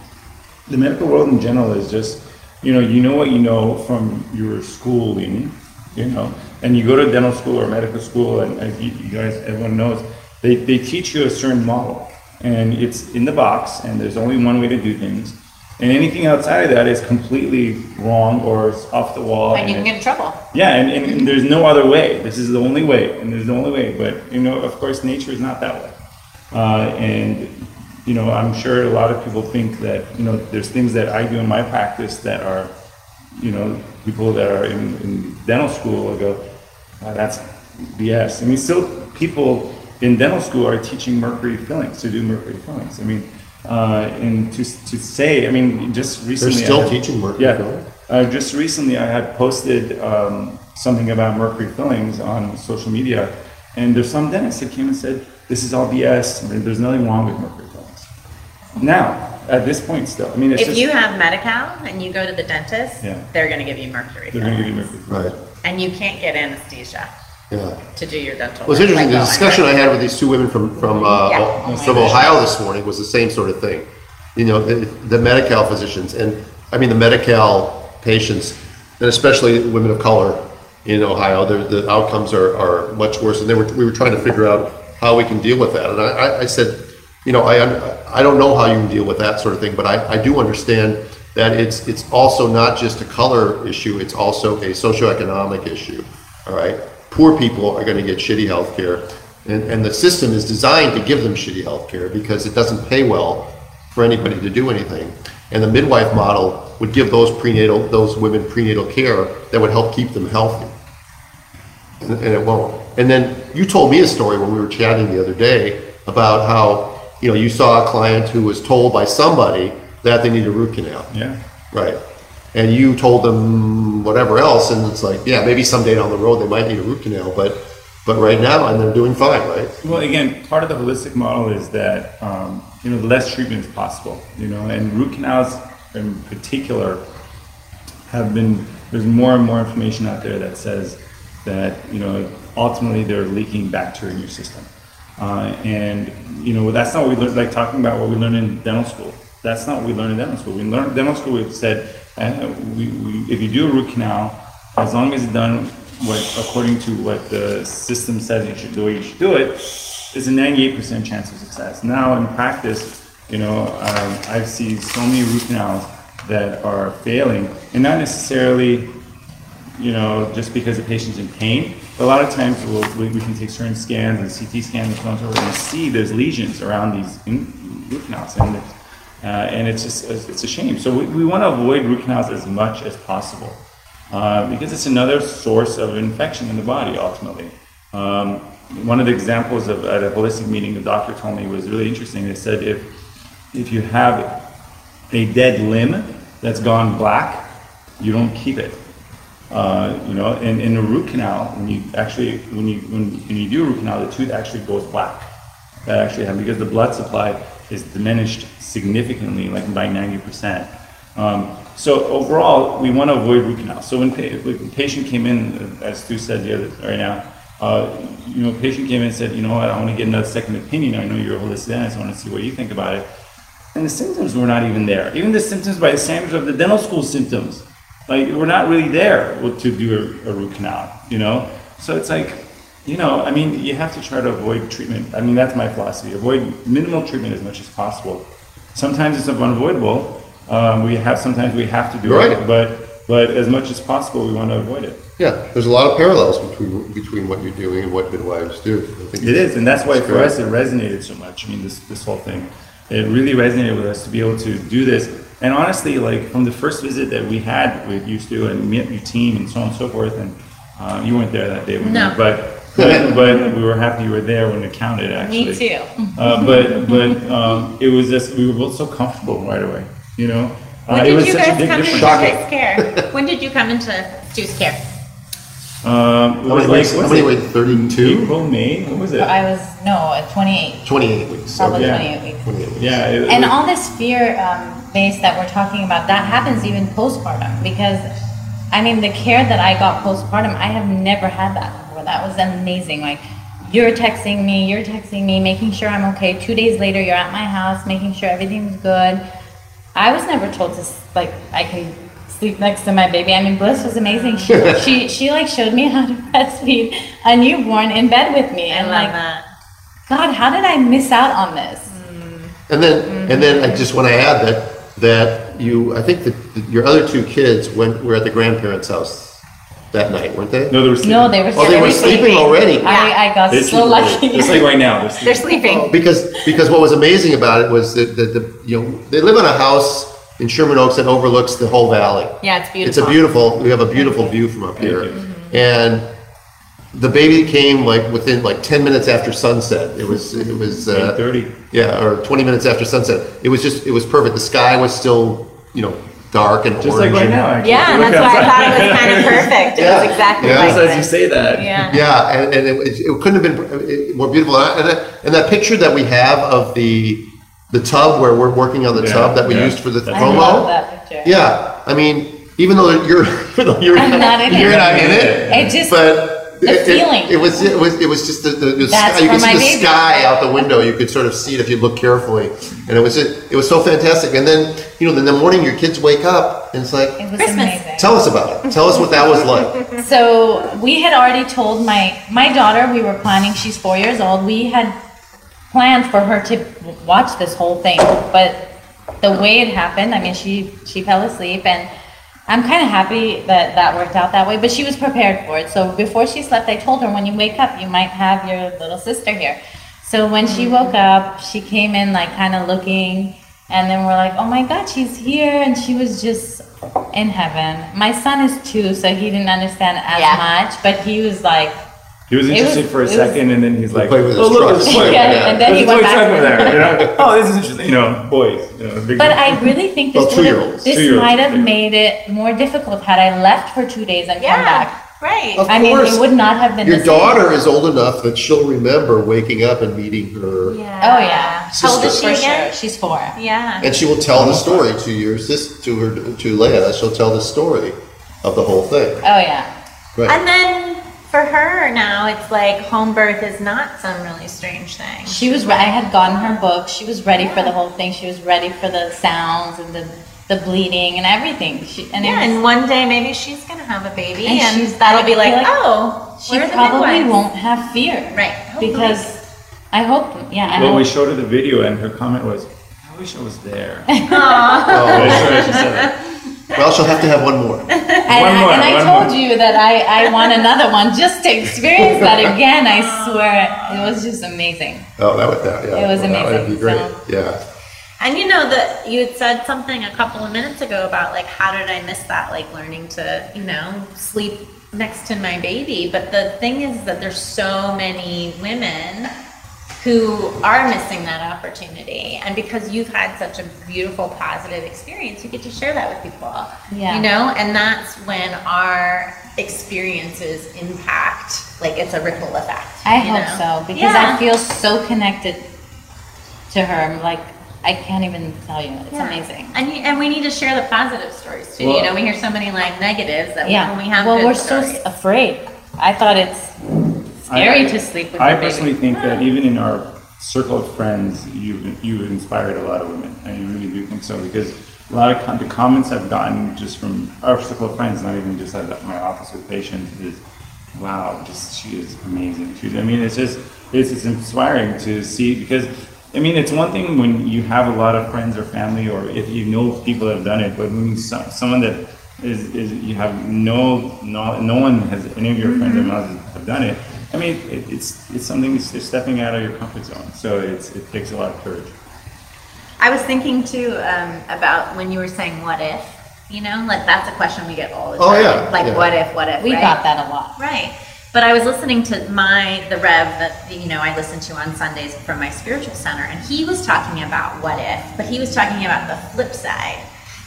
the medical world in general is just, you know, you know what you know from your schooling, you know, and you go to dental school or medical school, and as you guys, everyone knows, they, they teach you a certain model, and it's in the box, and there's only one way to do things. And anything outside of that is completely wrong or it's off the wall. And, and you can get in trouble. Yeah, and, and, and there's no other way. This is the only way, and there's the only way. But, you know, of course, nature is not that way. Uh, and, you know, I'm sure a lot of people think that, you know, there's things that I do in my practice that are, you know, people that are in, in dental school will go, oh, that's B S. I mean, still people in dental school are teaching mercury fillings, to do mercury fillings. I mean... Uh, and to to say, I mean, just recently, they're still had, teaching mercury yeah, fillings. Uh, just recently, I had posted um, something about mercury fillings on social media, and there's some dentists that came and said, "This is all B S. I mean, there's nothing wrong with mercury fillings." Now, at this point, still, I mean, it's if just, you have Medi-Cal and you go to the dentist, yeah. they're going to give you mercury. They're going to give you mercury, fillings. Right? And you can't get anesthesia. Yeah. To do your dental. Well, it's interesting. The discussion I had with these two women from from uh, yeah. from Ohio this morning was the same sort of thing. You know, the, the Medi-Cal physicians, and I mean the Medi-Cal patients, and especially women of color in Ohio, the outcomes are, are much worse. And they were we were trying to figure out how we can deal with that. And I, I said, you know, I I don't know how you can deal with that sort of thing, but I, I do understand that it's it's also not just a color issue; it's also a socioeconomic issue. All right. Poor people are going to get shitty health care, and, and the system is designed to give them shitty health care because it doesn't pay well for anybody to do anything. And the midwife model would give those prenatal, those women prenatal care that would help keep them healthy, and, and it won't. And then you told me a story when we were chatting the other day about how, you know, you saw a client who was told by somebody that they need a root canal. Yeah. Right. And you told them whatever else, and it's like, yeah, maybe someday down the road they might need a root canal, but but right now, and they're doing fine, right? Well, again, part of the holistic model is that um, you know, the less treatment is possible, you know, and root canals in particular have been, there's more and more information out there that says that, you know, ultimately they're leaking bacteria in your system, uh, and you know, that's not what we learned, like talking about what we learned in dental school. That's not what we learned in dental school. We learned in dental school, we said, Uh, we, we, if you do a root canal, as long as it's done what, according to what the system says you should, the way you should do it, there's a ninety-eight percent chance of success. Now in practice, you know, um, I've seen so many root canals that are failing, and not necessarily, you know, just because the patient's in pain, but a lot of times we'll, we, we can take certain scans and C T scans and so on and so forth, and see there's lesions around these in, root canals. And Uh, and it's just, it's a shame. So we, we want to avoid root canals as much as possible uh, because it's another source of infection in the body, ultimately. Um, one of the examples of, at a holistic meeting, a doctor told me was really interesting. They said if if you have a dead limb that's gone black, you don't keep it. Uh, you know, and in a root canal, when you actually, when you, when, when you do a root canal, the tooth actually goes black. That actually happens because the blood supply is diminished significantly, like by ninety percent. Um, so overall, we want to avoid root canals. So when, pa when the patient came in, as Stu said the other right now, uh, you know, patient came in and said, you know what, I want to get another second opinion. I know you're a holistic dentist. I want to see what you think about it. And the symptoms were not even there. Even the symptoms by the standards of the dental school symptoms, like we're not really there to do a, a root canal. You know, so it's like. You know, I mean, you have to try to avoid treatment. I mean, that's my philosophy. Avoid minimal treatment as much as possible. Sometimes it's unavoidable. Um, we have sometimes we have to do right. it, but but as much as possible, we want to avoid it. Yeah, there's a lot of parallels between between what you're doing and what midwives do. I think it is, and that's why for us it resonated so much. I mean, this this whole thing, it really resonated with us to be able to do this. And honestly, like from the first visit that we had with you, Stu, and your team, and so on and so forth, and uh, you weren't there that day, when no. you, but. but, but we were happy you were there when it counted, actually. Me too. uh, but but um, it was just, we were both so comfortable right away, you know. When uh, did it was you such guys a big come into Stu's care? When did you come into Stu's care? Um, it was like, how many were thirty-two? April, May? What was it? I was, no, twenty-eight. twenty-eight weeks. Probably yeah. twenty-eight weeks. twenty-eight weeks. Yeah. It, and it, all this fear um, base that we're talking about, that happens even postpartum, because, I mean, the care that I got postpartum, I have never had that before. That was amazing. Like, you're texting me, you're texting me, making sure I'm okay. Two days later, you're at my house, making sure everything's good. I was never told to, like, I can sleep next to my baby. I mean, Bliss was amazing. She she, she like showed me how to breastfeed a newborn in bed with me, and like, that. God, how did I miss out on this? And then, mm-hmm. and then I just want to add that that you, I think that your other two kids went were at the grandparents' house that night, weren't they? No, they were sleeping. No, they were. Oh, they were sleeping, sleeping already. I, I got they're so lucky. They're sleeping right now. They're sleeping. They're sleeping. Oh, because because what was amazing about it was that the, the you know, they live in a house in Sherman Oaks that overlooks the whole valley. Yeah, it's beautiful. It's a beautiful. We have a beautiful view from up here, mm-hmm. and the baby came like within like ten minutes after sunset. It was it was uh, thirty. Yeah, or twenty minutes after sunset. It was just it was perfect. The sky was still you know dark and just orange. Just like right now. Actually. Yeah, that's why I thought it was kind of perfect. It yeah. was exactly yeah. like just as you say that. Yeah, yeah, and, and it, it couldn't have been more beautiful. And that, and that picture that we have of the. The tub where we're working on the yeah, tub that we yeah. used for the th- I promo. Love that picture. Yeah, I mean, even though you're, you're I'm not in you're it. Not in it. It just but the it, feeling. It, it was it was it was just the, the, the sky. You could see the baby. Sky out the window. You could sort of see it if you look carefully, and it was it, it was so fantastic. And then you know, in the morning, your kids wake up, and it's like it was Christmas. Amazing. Tell us about it. Tell us what that was like. So we had already told my my daughter. We were planning. She's four years old. We had. Planned for her to watch this whole thing, but the way it happened, I mean, she she fell asleep, and I'm kind of happy that that worked out that way, but she was prepared for it. So before she slept, I told her, when you wake up, you might have your little sister here. So when she woke up, she came in like kind of looking, and then we're like, oh my God, she's here, and she was just in heaven. My son is two, so he didn't understand as yeah. much, but he was like, he was interested was, for a second, was, and then he's like, "Oh, look, this toy truck over there." You know, oh, this is interesting. You know, boys. You know, big but guys. I really think this, well, have, this might have made it more difficult had I left for two days and yeah, come back. Right. Of I course. mean, it would not have been. Your the same daughter time. Is old enough that she'll remember waking up and meeting her. Yeah. Oh yeah. Sister. How old is she again? She's four. Yeah. And she will tell oh, the story four. to your sister, to her, to Leia. She'll tell the story of the whole thing. Oh yeah. Right. And then. For her now, it's like home birth is not some really strange thing. She was. I had gotten her book. She was ready yeah. for the whole thing. She was ready for the sounds and the the bleeding and everything. She, and yeah, was, and one day maybe she's gonna have a baby, and, and that'll be like, like, oh, she probably won't have fear, right? Hopefully. Because I hope, yeah. I well, hope. We showed her the video, and her comment was, "I wish I was there." Aww. Oh, well, she'll have to have one more. And, one more, and I one told more. you that I, I want another one just to experience that again. I swear, it was just amazing. Oh, that would that yeah. It was well, amazing. That would be great. So. Yeah. And you know that you had said something a couple of minutes ago about like how did I miss that? Like learning to you know sleep next to my baby. But the thing is that there's so many women who are missing that opportunity, and because you've had such a beautiful positive experience, you get to share that with people, yeah. you know, and that's when our experiences impact, like it's a ripple effect. I you hope know? so, because yeah. I feel so connected to her. I'm like, I can't even tell you, it's yeah. amazing. And you, and we need to share the positive stories too, well, you know, we hear so many like negatives that yeah. when we have well, good we're stories. So afraid. I thought it's, Scary I, to sleep with I personally baby. think that even in our circle of friends, you've, you've inspired a lot of women. I really do think so, because a lot of com- the comments I've gotten just from our circle of friends, not even just at my office with patients, is, wow, just she is amazing. She's, I mean, it's just, it's, it's inspiring to see, because, I mean, it's one thing when you have a lot of friends or family, or if you know people that have done it, but when so, someone that is, is, you have no, no, no one has, any of your mm-hmm. friends or not have done it, I mean, it, it's it's something that's stepping out of your comfort zone, so it's, it takes a lot of courage. I was thinking too um, about when you were saying "what if," you know, like that's a question we get all the time. Oh yeah, like yeah. what if, what if? We right? got that a lot, right? But I was listening to my, the Rev that, you know, I listen to on Sundays from my spiritual center, and he was talking about what if, but he was talking about the flip side.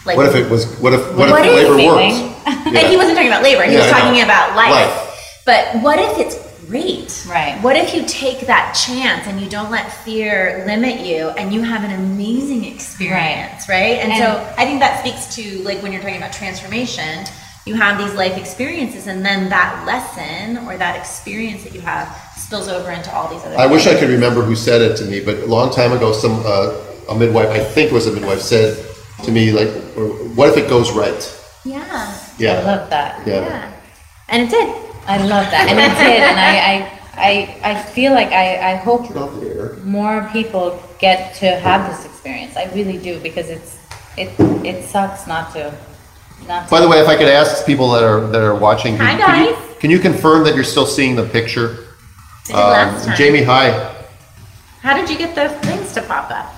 Like, what if it was, what if, what, what if labor works? Yeah. And he wasn't talking about labor, he yeah, was talking about life. life. But what if it's great? Right. What if you take that chance and you don't let fear limit you and you have an amazing experience, right? right? And, and so I think that speaks to, like, when you're talking about transformation, you have these life experiences, and then that lesson or that experience that you have spills over into all these other I things. Wish I could remember who said it to me, but a long time ago, some uh, a midwife, I think it was a midwife, said to me, like, what if it goes right? Yeah. Yeah. I love that. Yeah. yeah. And it did. I love that. And it did. And I I, I, I feel like I, I hope more people get to have this experience. I really do, because it's it it sucks not to. Not By the way, if I could ask people that are that are watching, can, hi guys. Can, you, can you confirm that you're still seeing the picture? Did um, last time. Jamie, hi. How did you get those things to pop up?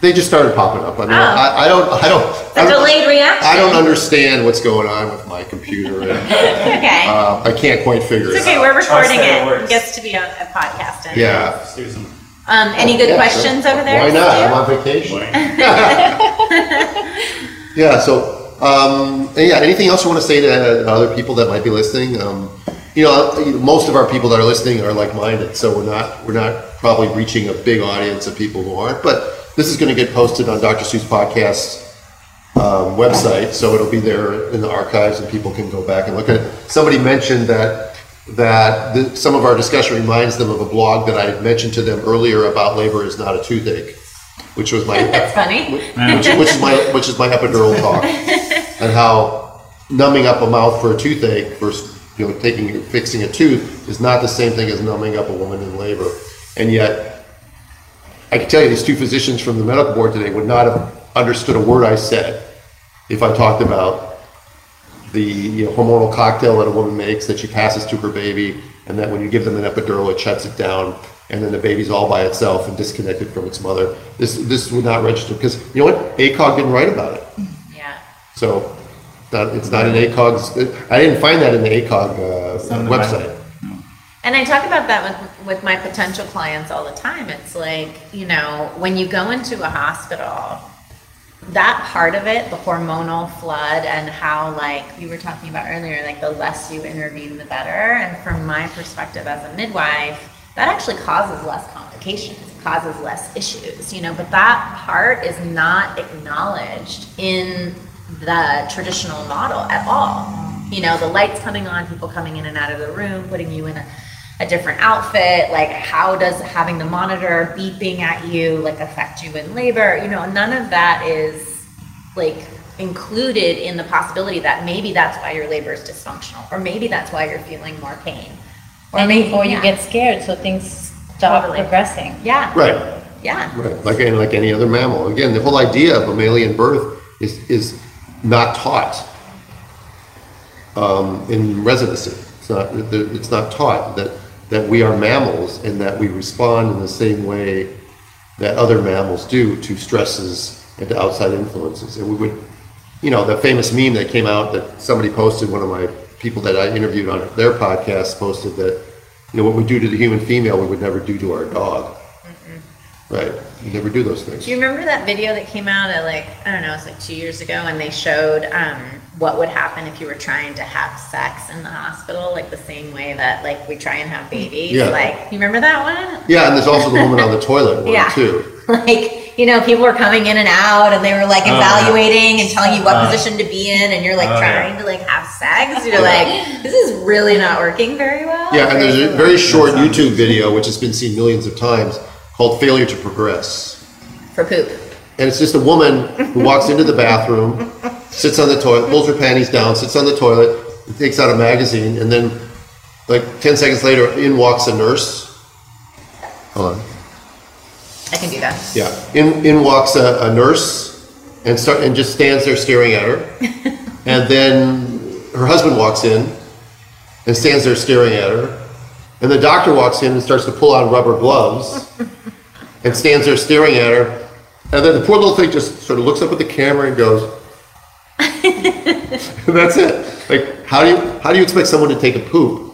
They just started popping up. I mean, oh. I, I don't, I don't. The I don't, delayed reaction. I don't understand what's going on with my computer. And, okay. Uh, I can't quite figure it's it. It's okay. We're recording it. It gets to be on a podcast. Anyway. Yeah. Susan. Um, any oh, good yeah, questions sure. over there? Why not? I'm on vacation. yeah. So. Um, yeah, anything else you want to say to other people that might be listening? Um, you know, most of our people that are listening are like-minded, so we're not we're not probably reaching a big audience of people who aren't. But this is going to get posted on Doctor Stu's Podcast um, website, so it'll be there in the archives, and people can go back and look at it. Somebody mentioned that that th- some of our discussion reminds them of a blog that I had mentioned to them earlier about labor is not a toothache, which was my that's funny, which, which is my which is my epidural talk. And how numbing up a mouth for a toothache versus, you know, taking fixing a tooth is not the same thing as numbing up a woman in labor. And yet, I can tell you these two physicians from the medical board today would not have understood a word I said if I talked about the you know, hormonal cocktail that a woman makes that she passes to her baby, and that when you give them an epidural, it shuts it down, and then the baby's all by itself and disconnected from its mother. This this would not register, because you know what? A C O G didn't write about it. So that, it's not an ACOG's, it, I didn't find that in the A C O G uh, website. And I talk about that with, with my potential clients all the time. It's like, you know, when you go into a hospital, that part of it, the hormonal flood, and how, like we were talking about earlier, like the less you intervene, the better. And from my perspective as a midwife, that actually causes less complications, causes less issues, you know, but that part is not acknowledged in the traditional model at all. You know, the lights coming on, people coming in and out of the room, putting you in a, a different outfit, like how does having the monitor beeping at you like affect you in labor? You know, none of that is like included in the possibility that maybe that's why your labor is dysfunctional, or maybe that's why you're feeling more pain. Or and maybe or you yeah. get scared, so things stop totally. progressing. Yeah. Right. Yeah. Right. Like any like any other mammal. Again, the whole idea of mammalian birth is is not taught um, in residency. It's not. It's not taught that that we are mammals and that we respond in the same way that other mammals do to stresses and to outside influences. And we would, you know, the famous meme that came out that somebody posted. One of my people that I interviewed on their podcast posted that, you know, what we do to the human female, we would never do to our dog. Right. You never do those things. Do you remember that video that came out at like, I don't know, it's like two years ago, and they showed um, what would happen if you were trying to have sex in the hospital, like the same way that like we try and have babies. Yeah. Like, you remember that one? Yeah, and there's also the woman on the toilet one yeah. too. Like, you know, people were coming in and out, and they were like evaluating uh, and telling you what uh, position to be in, and you're like uh, trying to like have sex. You're yeah. like, this is really not working very well. Yeah, and there's a very short YouTube video, which has been seen millions of times, called Failure to Progress. For poop. And it's just a woman who walks into the bathroom, sits on the toilet, pulls her panties down, sits on the toilet, and takes out a magazine, and then like ten seconds later, in walks a nurse. Hold on. I can do that. Yeah. In in walks a, a nurse and start and just stands there staring at her. And then her husband walks in and stands there staring at her. And the doctor walks in and starts to pull out rubber gloves and stands there staring at her. And then the poor little thing just sort of looks up at the camera and goes, and that's it. Like, how do you how do you expect someone to take a poop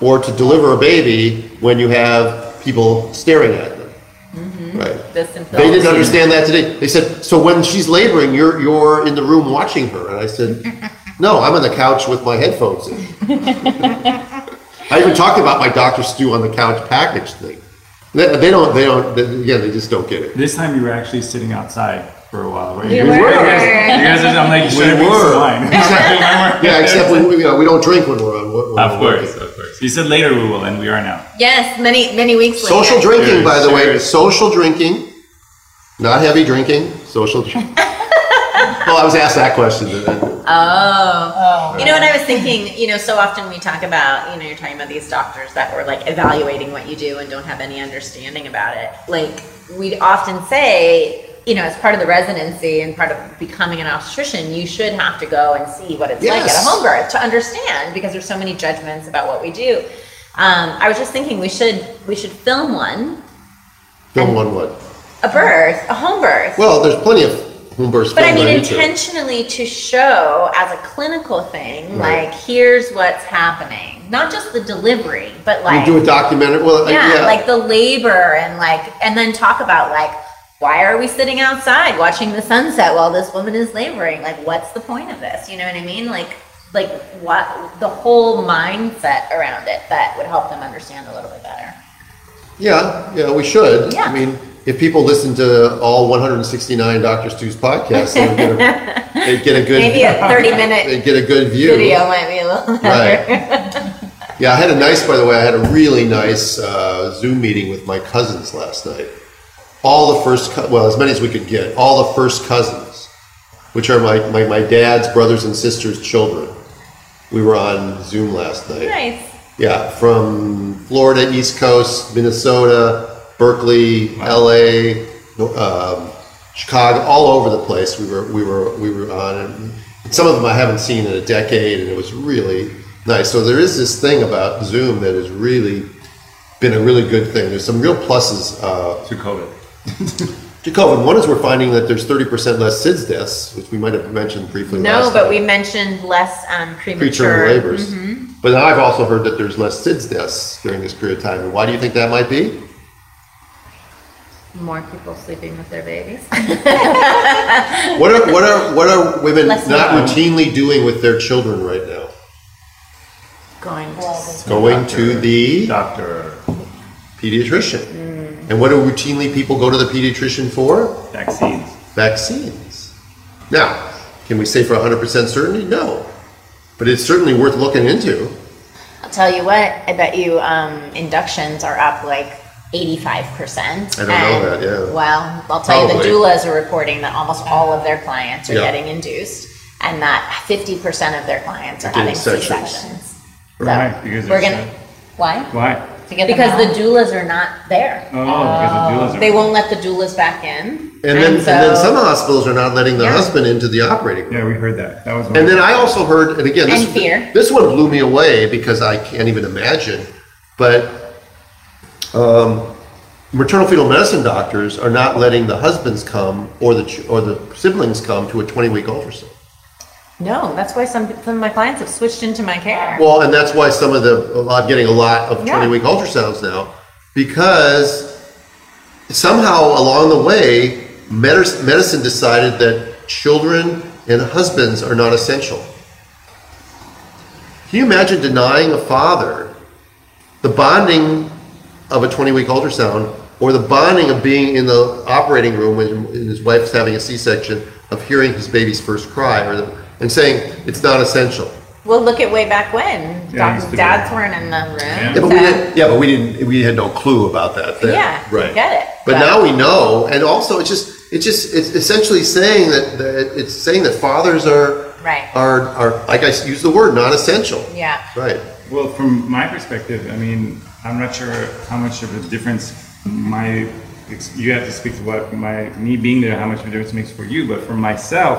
or to deliver a baby when you have people staring at them. Mm-hmm. Right. The they didn't understand that today. They said, so when she's laboring, you're you're in the room watching her. And I said, no, I'm on the couch with my headphones in. I even talked about my Doctor Stu on the couch package thing. They, they don't, they don't, they, yeah, they just don't get it. This time you were actually sitting outside for a while, right? We you were. were. You guys are, I'm like, you should we have were. Wine. Exactly. Yeah, except when we, you know, we don't drink when we're on. When of we're course, working. Of course. You said later we will, and we are now. Yes, many, many weeks later. Social drinking, by the way, social drinking, not heavy drinking, social drinking. Well, I was asked that question. Oh. oh. You know what I was thinking, you know, so often we talk about, you know, you're talking about these doctors that were like evaluating what you do and don't have any understanding about it. Like we often say, you know, as part of the residency and part of becoming an obstetrician, you should have to go and see what it's yes. like at a home birth to understand, because there's so many judgments about what we do. Um, I was just thinking we should, we should film one. Film one what? A birth, a home birth. Well, there's plenty of but I mean intentionally to show as a clinical thing, right. like here's what's happening. Not just the delivery, but like you do a documentary. Well, yeah, yeah, like the labor and like, and then talk about like, why are we sitting outside watching the sunset while this woman is laboring? Like, what's the point of this? You know what I mean? Like, like what the whole mindset around it that would help them understand a little bit better. Yeah, yeah, we should. Yeah. I mean. If people listen to all one hundred sixty-nine Doctor Stu's podcasts, they'd get, they get a good maybe a thirty minute they get a good view. Video might be a little better. Right. Yeah, I had a nice. By the way, I had a really nice uh, Zoom meeting with my cousins last night. All the first, co- well, as many as we could get. All the first cousins, which are my, my my dad's brothers and sisters' children. We were on Zoom last night. Nice. Yeah, from Florida, East Coast, Minnesota. Berkeley, L A, um, Chicago, all over the place. We were, we were, we were on, and some of them I haven't seen in a decade, and it was really nice. So there is this thing about Zoom that has really been a really good thing. There's some real pluses uh, to COVID. To COVID, one is we're finding that there's thirty percent less S I D S deaths, which we might have mentioned briefly. No, last but time. We mentioned less um, premature labors. Mm-hmm. But now I've also heard that there's less S I D S deaths during this period of time. And why do you think that might be? More people sleeping with their babies. What are what are what are women Let's not know. routinely doing with their children right now? Going to going doctor, to the doctor, pediatrician. Mm. And what do routinely people go to the pediatrician for? Vaccines. Vaccines. Now, can we say for one hundred percent certainty? No, but it's certainly worth looking into. I'll tell you what. I bet you um, inductions are up like. eighty-five percent. I don't and, know that, yeah. Well, I'll tell Probably. you the doulas are reporting that almost all of their clients are yeah. getting induced, and that fifty percent of their clients are having C-sections. Right. So because we're gonna, why? Why? To get because the doulas are not there. Oh, oh. Because the doulas are They won't let the doulas back in. And then, and so, and then some hospitals are not letting the yeah. husband into the operating room. Yeah, we heard that. That was. And then I also heard, and again, this, and fear. this one blew me away because I can't even imagine, but Um, maternal-fetal medicine doctors are not letting the husbands come or the ch- or the siblings come to a twenty-week ultrasound. No, that's why some some of my clients have switched into my care. Well, and that's why some of the I'm getting a lot of twenty-week yeah. ultrasounds now, because somehow along the way, med- medicine decided that children and husbands are not essential. Can you imagine denying a father the bonding of a twenty-week ultrasound, or the bonding of being in the operating room when his wife's having a C-section, of hearing his baby's first cry, or the, and saying it's not essential? Well, look at way back when yeah, doc, dads weren't in the room. Yeah, yeah but so. we didn't. Yeah, but we didn't. We had no clue about that then. Yeah, right. Get it. But, but now we know, and also it's just it's just it's essentially saying that, that it's saying that fathers are right are are like I use the word not essential. Yeah. Right. Well, from my perspective, I mean. I'm not sure how much of a difference my, you have to speak to what my, me being there, how much of a difference it makes for you, but for myself,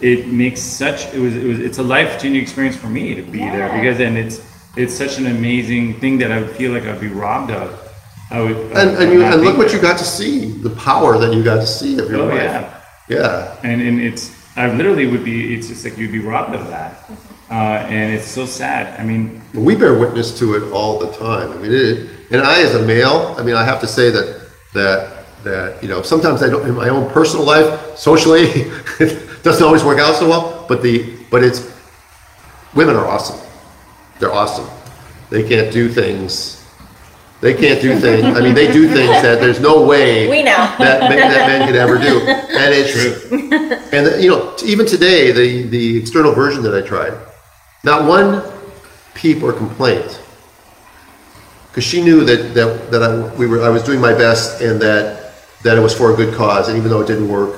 it makes such, it was, it was, it's a life-changing experience for me to be yeah. there, because then it's, it's such an amazing thing that I would feel like I'd be robbed of. I would, and I would, and, you, and look what there. you got to see, the power that you got to see of your oh, life. Yeah. yeah. And and it's, I literally would be, it's just like you'd be robbed of that. uh, and it's so sad. I mean, we bear witness to it all the time. I mean, it, and I, as a male, I mean, I have to say that that that you know, sometimes I don't in my own personal life, socially, it doesn't always work out so well. But the but it's women are awesome. They're awesome. They can't do things. They can't do things. I mean, they do things that there's no way we know that men, that men could ever do. And it's true. And the, you know, even today, the the external version that I tried, not one peep or complaint, because she knew that that that I we were I was doing my best and that that it was for a good cause. And even though it didn't work,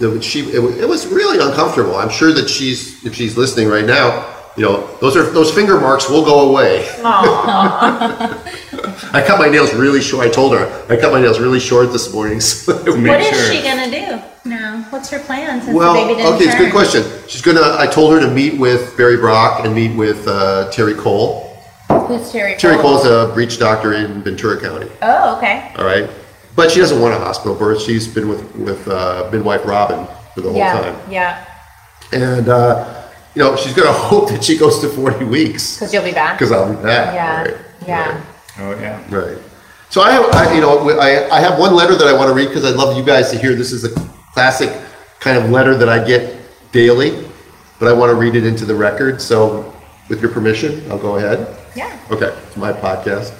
that she it, it was really uncomfortable. I'm sure that she's if she's listening right now. You know, those are those finger marks will go away. I cut my nails really short. I told her I cut my nails really short this morning. So what is sure. she gonna do now? What's her plan? Since well, the baby didn't okay, turn? It's a good question. She's gonna. I told her to meet with Barry Brock and meet with uh, Terry Cole. Who's Terry? Terry Cole? Cole's a breech doctor in Ventura County. Oh, okay. All right, but she doesn't want a hospital birth. She's been with with uh, midwife Robin for the whole yeah, time. Yeah. And. Uh, You know, she's going to hope that she goes to forty weeks. Because you'll be back. Because I'll be back. Yeah. Right. Yeah. Right. Oh, yeah. Right. So I have, I, you know, I, I have one letter that I want to read because I'd love you guys to hear. This is a classic kind of letter that I get daily, but I want to read it into the record. So with your permission, I'll go ahead. Yeah. Okay. It's my podcast.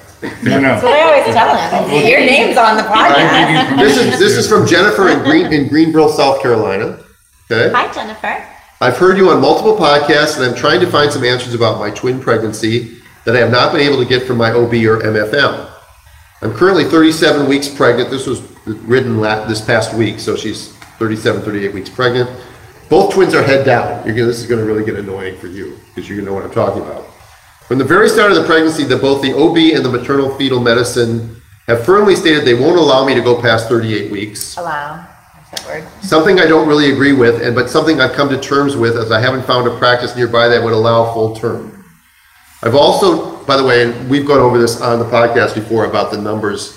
No, no. That's what I always tell them. Your name's on the podcast. This is, this is from Jennifer in, Green, in Greenville, South Carolina. Okay. Hi, Jennifer. I've heard you on multiple podcasts, and I'm trying to find some answers about my twin pregnancy that I have not been able to get from my O B or M F M. I'm currently thirty-seven weeks pregnant. This was written this past week, so she's thirty-seven, thirty-eight weeks pregnant. Both twins are head down. You're gonna, this is going to really get annoying for you because you're going to know what I'm talking about. From the very start of the pregnancy, the, both the O B and the maternal fetal medicine have firmly stated they won't allow me to go past thirty-eight weeks. Allow. Word. Something I don't really agree with, and but something I've come to terms with, as I haven't found a practice nearby that would allow full term. I've also, by the way, and we've gone over this on the podcast before about the numbers,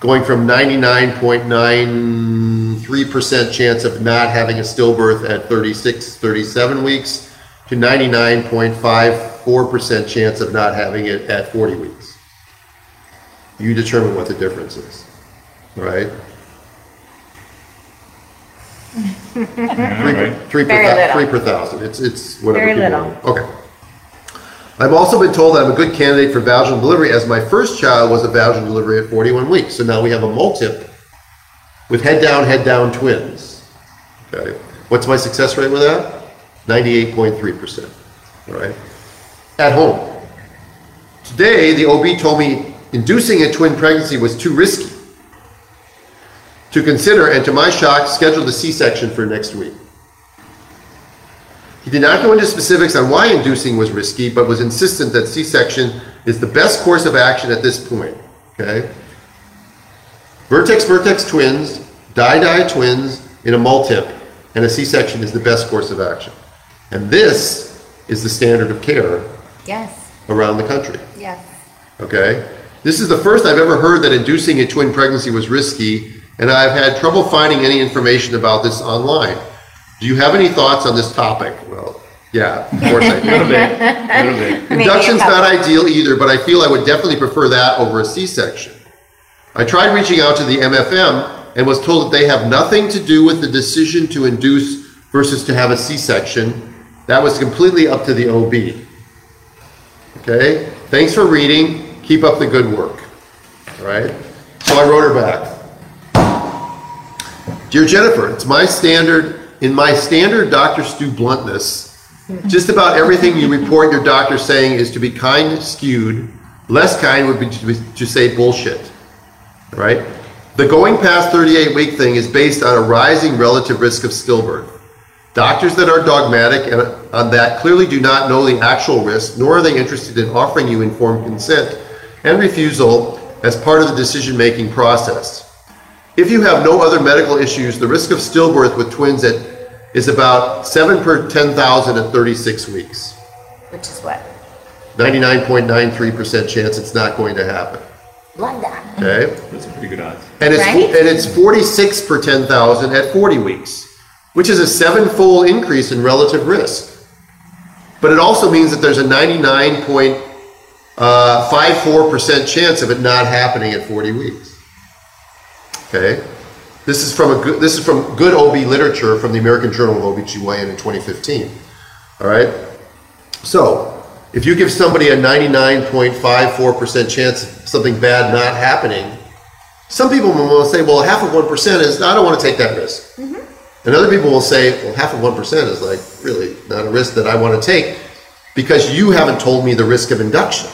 going from ninety-nine point nine three percent chance of not having a stillbirth at thirty-six, thirty-seven weeks to ninety-nine point five four percent chance of not having it at forty weeks. You determine what the difference is, right? three, three, per, three per thousand. It's it's whatever. Very little. Okay. I've also been told that I'm a good candidate for vaginal delivery, as my first child was a vaginal delivery at forty-one weeks. So now we have a multip with head down, head down twins. Okay. What's my success rate with that? ninety-eight point three percent. All right. At home. Today, the O B told me inducing a twin pregnancy was too risky to consider, and to my shock, scheduled a C-section for next week. He did not go into specifics on why inducing was risky, but was insistent that C-section is the best course of action at this point, okay? Vertex-vertex twins, die-die twins in a multip, and a C-section is the best course of action. And this is the standard of care yes. around the country. Yes. Okay? This is the first I've ever heard that inducing a twin pregnancy was risky, and I've had trouble finding any information about this online. Do you have any thoughts on this topic? Well, yeah, of course I do. Little bit. Little bit. Induction's not ideal either, but I feel I would definitely prefer that over a C-section. I tried reaching out to the M F M and was told that they have nothing to do with the decision to induce versus to have a C-section. That was completely up to the O B. Okay? Thanks for reading. Keep up the good work. All right? So I wrote her back. Dear Jennifer, it's my standard, in my standard Doctor Stu bluntness, just about everything you report your doctor saying is to be kind skewed, less kind would be to, to say bullshit, right? The going past thirty-eight week thing is based on a rising relative risk of stillbirth. Doctors that are dogmatic and on that clearly do not know the actual risk, nor are they interested in offering you informed consent and refusal as part of the decision-making process. If you have no other medical issues, the risk of stillbirth with twins at, is about seven per ten thousand at thirty-six weeks. Which is what? ninety-nine point nine three percent chance it's not going to happen. Love that. Okay? That's a pretty good odds. And it's, right? and it's forty-six per ten thousand at forty weeks, which is a seven-fold increase in relative risk. But it also means that there's a ninety-nine point five four percent chance of it not happening at forty weeks. Okay, this is from a good, this is from good O B literature from the American Journal of O B G Y N in twenty fifteen. All right, so if you give somebody a ninety-nine point five four percent chance of something bad not happening, some people will say, well, half of one percent is, I don't want to take that risk. Mm-hmm. And other people will say, well, half of one percent is like really not a risk that I want to take, because you haven't told me the risk of induction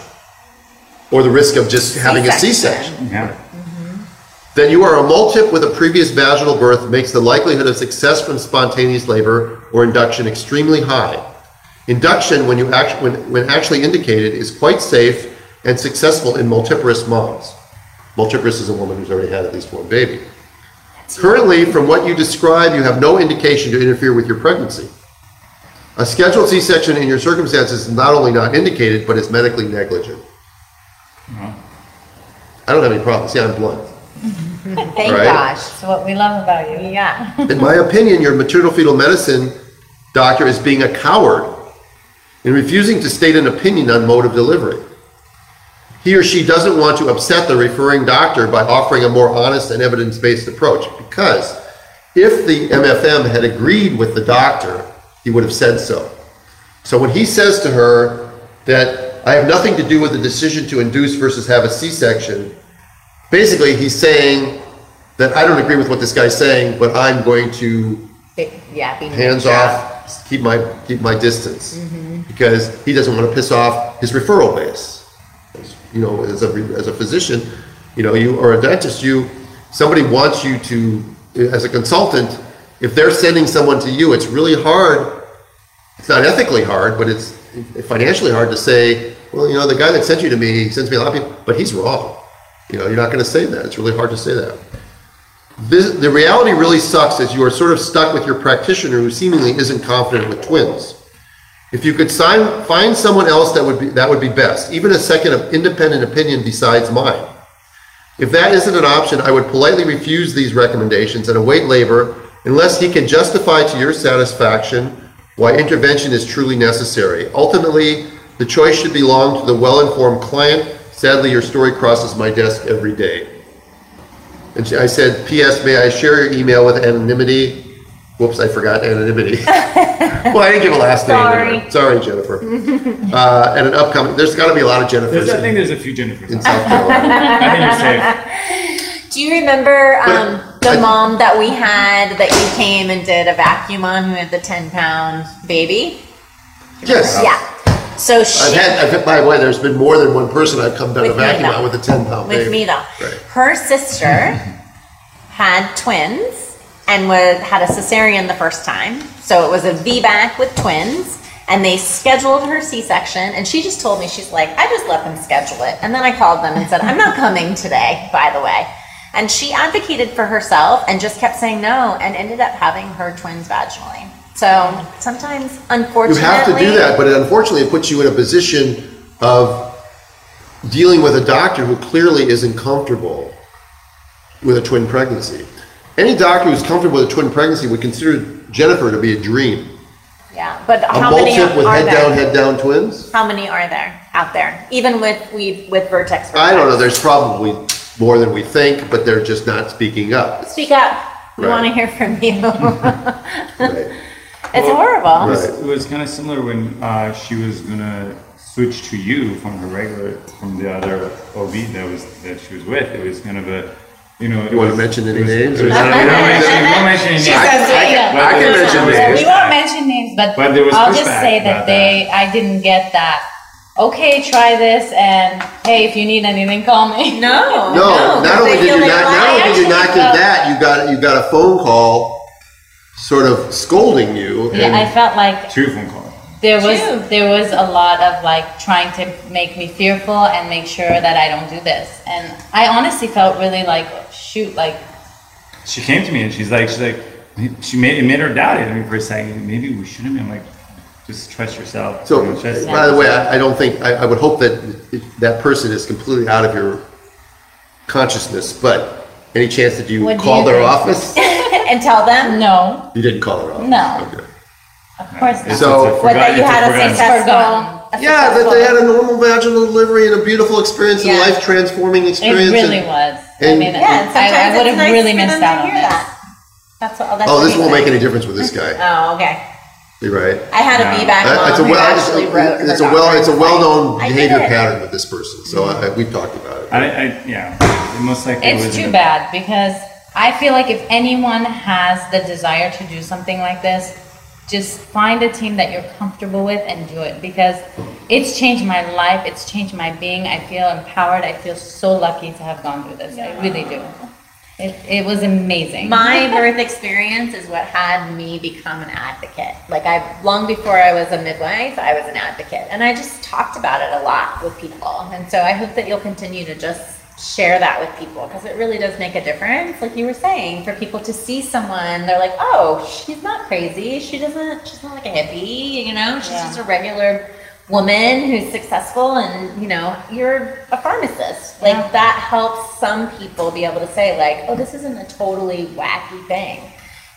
or the risk of just having C-section. a C-section. Yeah. Mm-hmm. Then you are a multip with a previous vaginal birth makes the likelihood of success from spontaneous labor or induction extremely high. Induction, when you act, when, when actually indicated, is quite safe and successful in multiparous moms. Multiparous is a woman who's already had at least one baby. Currently, from what you describe, you have no indication to interfere with your pregnancy. A scheduled C-section in your circumstances is not only not indicated, but is medically negligent. Mm-hmm. I don't have any problems. Yeah, I'm blunt. Thank right? gosh. That's what we love about you. Yeah. In my opinion, your maternal-fetal medicine doctor is being a coward in refusing to state an opinion on mode of delivery. He or she doesn't want to upset the referring doctor by offering a more honest and evidence-based approach, because if the M F M had agreed with the doctor, he would have said so. So when he says to her that I have nothing to do with the decision to induce versus have a C-section, basically he's saying that I don't agree with what this guy's saying, but I'm going to yeah, hands off, keep my keep my distance, mm-hmm. because he doesn't want to piss off his referral base. You know, as a as a physician, you know, you or a dentist, you somebody wants you to, as a consultant, if they're sending someone to you, it's really hard. It's not ethically hard, but it's financially hard to say, well, you know, the guy that sent you to me, he sends me a lot of people, but he's wrong. You know, you're not going to say that. It's really hard to say that. This, the reality really sucks is you are sort of stuck with your practitioner who seemingly isn't confident with twins. If you could sign, find someone else, that would be that would be best, even a second of independent opinion besides mine. If that isn't an option, I would politely refuse these recommendations and await labor unless he can justify to your satisfaction why intervention is truly necessary. Ultimately, the choice should belong to the well-informed client. Sadly, your story crosses my desk every day. And I said, P S may I share your email with anonymity? Whoops, I forgot anonymity. Well, I didn't give a last name. Sorry. Sorry, Jennifer. Uh, and an upcoming, there's got to be a lot of Jennifers. I think there's a few Jennifers. In South Carolina. I think you're safe. Do you remember... Um, The I, mom that we had that you came and did a vacuum on, who had the ten pound baby? Yes. Yeah. So she. I've had, I've had, by the way, there's been more than one person I've come down a vacuum on with a ten pound baby. With me, though. Right. Her sister had twins and was, had a cesarean the first time. So it was a V BAC with twins, and they scheduled her C-section, and she just told me, she's like, I just let them schedule it. And then I called them and said, I'm not coming today, by the way. And she advocated for herself and just kept saying no, and ended up having her twins vaginally. So sometimes, unfortunately... You have to do that, but it unfortunately it puts you in a position of dealing with a doctor who clearly isn't comfortable with a twin pregnancy. Any doctor who's comfortable with a twin pregnancy would consider Jennifer to be a dream. Yeah, but a how many are with head there? down, head down twins? How many are there out there? Even with we with Vertex. Vertex. I don't know, there's probably... more than we think, but they're just not speaking up. Speak up. We right. want to hear from you. right. It's well, horrible. It was, right. it was kind of similar when uh, she was going to switch to you from her regular, from the other O B that was that she was with. It was kind of a, you know. You want was, to mention any was, names? Was, no, no, no, no mention names. She I, says, I, I, can, I can mention names. We won't mention names, but, but there was I'll just say that they, that. I didn't get that. Okay, try this, and hey, if you need anything, call me. No, no. no not only did you not, not only did you not get that, you got you got a phone call, sort of scolding you. Yeah, I felt like two phone calls. There was two. there was a lot of like trying to make me fearful and make sure that I don't do this, and I honestly felt really like shoot, like. She came to me and she's like, she's like, she made it made her doubt it. I mean, for a second, maybe we shouldn't be. I'm like. Just trust yourself. So, you know, trust by yourself. the way, I, I don't think, I, I would hope that that person is completely out of your consciousness, but any chance that you what call you their think? office? And tell them? No. You didn't call their office? No. Okay. Of course not. So whether you had a successful. Yeah, that they had a normal vaginal delivery and a beautiful experience yeah. and life transforming experience. It really and, was. And I mean, yeah, I, I would have nice really missed out on that. That's what, that's oh, this won't make any difference with this guy. Oh, okay. You're right. I had a B-back mom who actually wrote her daughter. It's a well-known behavior pattern with this person, so I, we've talked about it. I, I yeah, it most likely it's too bad because I feel like if anyone has the desire to do something like this, just find a team that you're comfortable with and do it, because it's changed my life. It's changed my being. I feel empowered. I feel so lucky to have gone through this. Yeah. I really do. It, it was amazing. My birth experience is what had me become an advocate. Like I, long before I was a midwife, I was an advocate, and I just talked about it a lot with people. And so I hope that you'll continue to just share that with people, because it really does make a difference. Like you were saying, for people to see someone, they're like, oh, she's not crazy. She doesn't, she's not like a hippie, you know, she's yeah. just a regular woman who's successful. And, you know, you're a pharmacist. Like yeah. that helps some people be able to say like, oh, this isn't a totally wacky thing.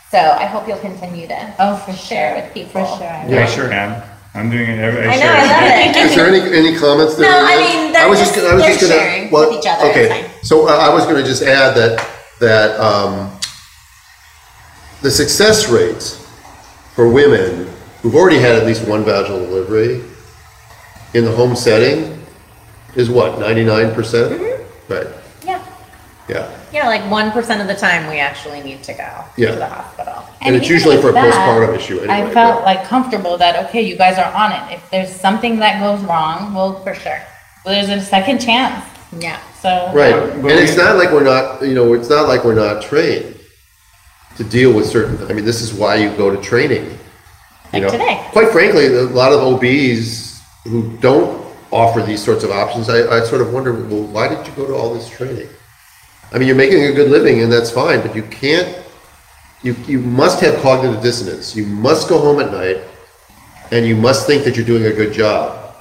So I hope you'll continue to oh, for share sure. with people. For sure. I yeah, I sure am. I'm doing it every. I, I know. Share. I love it. Is there any any comments there? No, I mean, I was just, just I was just gonna, sharing well, with each other. Okay, so uh, I was going to just add that that um, the success rates for women who've already had at least one vaginal delivery in the home setting is what, ninety-nine percent, mm-hmm. right? Yeah. Yeah. Yeah, like one percent of the time we actually need to go yeah. to the hospital. And, and it's usually for a that, postpartum issue anyway. I felt yeah. like comfortable that, okay, you guys are on it. If there's something that goes wrong, well, for sure. Well, there's a second chance. Yeah. So. Right. Um, and it's not like we're not, you know, it's not like we're not trained to deal with certain, I mean, this is why you go to training. You like know? Today. Quite frankly, a lot of O Bs who don't offer these sorts of options, I, I sort of wonder, well, why did you go to all this training? I mean, you're making a good living and that's fine, but you can't, you you must have cognitive dissonance. You must go home at night and you must think that you're doing a good job,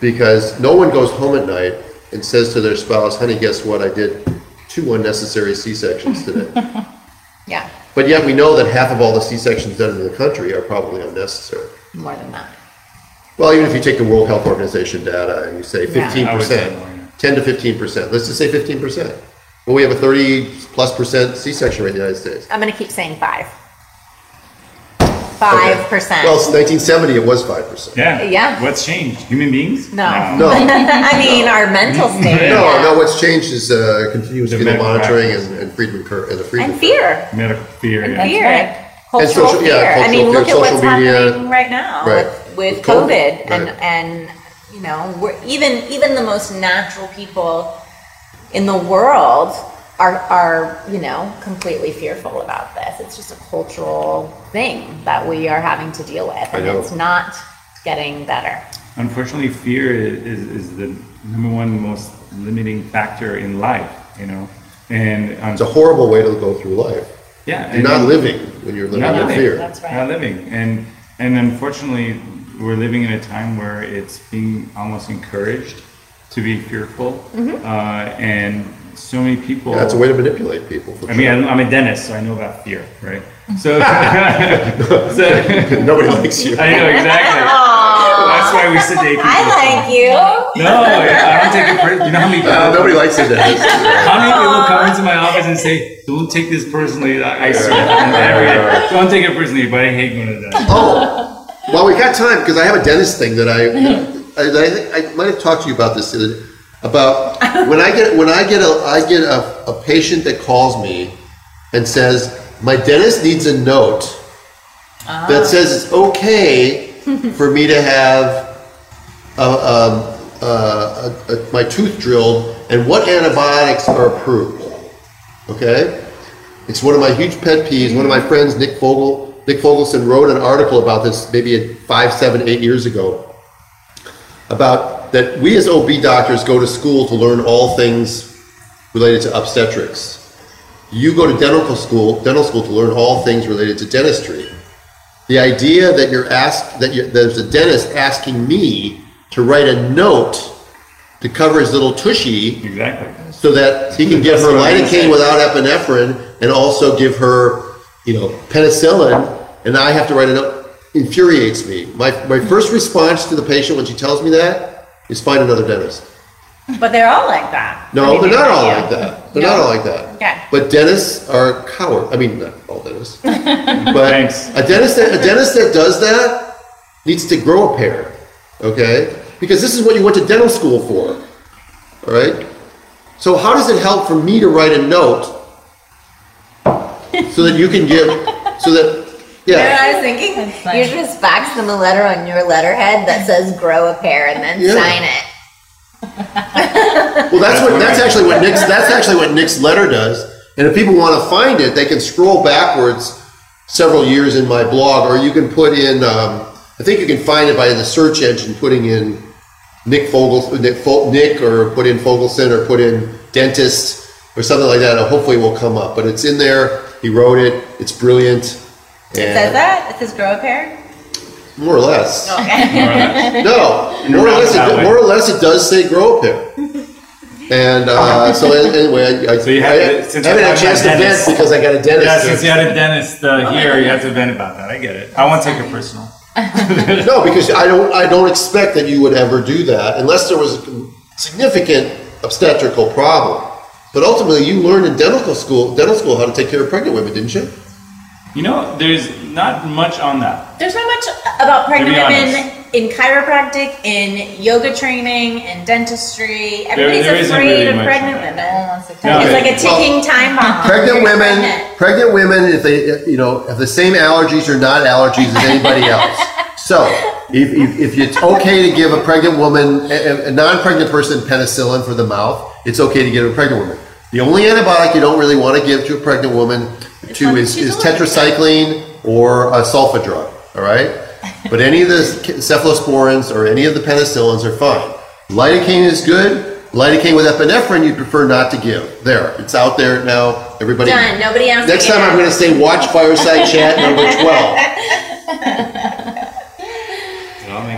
because no one goes home at night and says to their spouse, honey, guess what? I did two unnecessary C-sections today. Yeah. But yet we know that half of all the C-sections done in the country are probably unnecessary. More than that. Well, even if you take the World Health Organization data and you say fifteen percent, yeah, ten to fifteen percent, let's just say fifteen percent. Well, we have a thirty plus percent C-section rate in the United States. I'm going to keep saying five. Five okay. percent. Well, since nineteen seventy, it was five percent. Yeah. Yeah. What's changed? Human beings? No. No. no. I mean, no. our mental state. No, yeah. no. What's changed is uh, continuous monitoring and, and freedom cur- and the freedom and fear. Cur- Medical fear. And yeah. fear. Right. Cultural and social, fear. Yeah, cultural I mean, fear, look at what's media. happening right now right. With, with, with COVID, COVID. and right. and you know, we're, even even the most natural people in the world are, are, you know, completely fearful about this. It's just a cultural thing that we are having to deal with, and it's not getting better. Unfortunately, fear is, is the number one most limiting factor in life, you know, and um, it's a horrible way to go through life. Yeah. You're not living when you're living in fear. That's right. Not living. And, and unfortunately, we're living in a time where it's being almost encouraged to be fearful, mm-hmm. uh, and so many people. Yeah, that's a way to manipulate people. I sure. mean, I'm, I'm a dentist, so I know about fear, right? So, so nobody likes you. I know exactly. Aww. That's why we sedate people. I like you. No, I don't take it personally. You know how many people? Uh, nobody likes a dentist. How many people come into my office and say, "Don't take this personally"? I, I swear. Right. Don't take it personally, but I hate going to the dentist. Oh, well, we got time because I have a dentist thing that I. I think I might have talked to you about this. About when I get when I get a I get a, a patient that calls me and says my dentist needs a note ah. that says it's okay for me to have a, a, a, a, a, my tooth drilled and what antibiotics are approved. Okay, it's one of my huge pet peeves. One of my friends, Nick Fogel, Nick Fogelson, wrote an article about this maybe five, seven, eight years ago. About that we as O B doctors go to school to learn all things related to obstetrics. You go to dental school, dental school to learn all things related to dentistry. The idea that you're asked, that, you, that there's a dentist asking me to write a note to cover his little tushy, exactly, so that he can give her lidocaine without epinephrine and also give her, you know, penicillin, and I have to write a note. infuriates me. My my first response to the patient when she tells me that is find another dentist. But they're all like that. No, I mean, they're, they're not all you. like that. They're no. not all like that. Okay. But dentists are cowards. I mean, not all dentists. But Thanks. a dentist that, a dentist that does that needs to grow a pair, okay? Because this is what you went to dental school for, all right? So how does it help for me to write a note so that you can give, so that, yeah. You know what I was thinking? You just fax them a letter on your letterhead that says grow a pair and then yeah. sign it. Well, that's what that's actually what Nick's that's actually what Nick's letter does. And if people want to find it, they can scroll backwards several years in my blog, or you can put in. Um, I think you can find it by in the search engine, putting in Nick Fogelson, Nick, Fo- Nick, or put in Fogelson, or put in dentist, or something like that. And hopefully, it will come up. But it's in there. He wrote it. It's brilliant. And it says that it says grow a pair. More or less. Okay. More or less. No, more or less, it, more or less it does say grow a pair. And uh, so anyway, I, I, so you had I, to, I haven't had a chance to vent because I got a dentist. Yeah, since you had a dentist uh, here, you have to vent about that. I get it. I won't take it personal. No, because I don't I don't expect that you would ever do that unless there was a significant obstetrical problem. But ultimately, you learned in dental school, dental school how to take care of pregnant women, didn't you? You know, there's not much on that. There's not much about pregnant women in chiropractic, in yoga training, in dentistry. Everybody's there, there afraid really of pregnant women. That. It's like a ticking well, time bomb. Pregnant women, pregnant. pregnant women, if they, you know, have the same allergies or not allergies as anybody else. So, if, if if it's okay to give a pregnant woman, a, a non-pregnant person penicillin for the mouth, it's okay to give a pregnant woman. The only antibiotic you don't really want to give to a pregnant woman to is, is tetracycline or a sulfa drug, all right? But any of the cephalosporins or any of the penicillins are fine. Lidocaine is good. Lidocaine with epinephrine you'd prefer not to give. There, it's out there now. Everybody. Done. Nobody else. Next time I'm going to say watch Fireside Chat number twelve.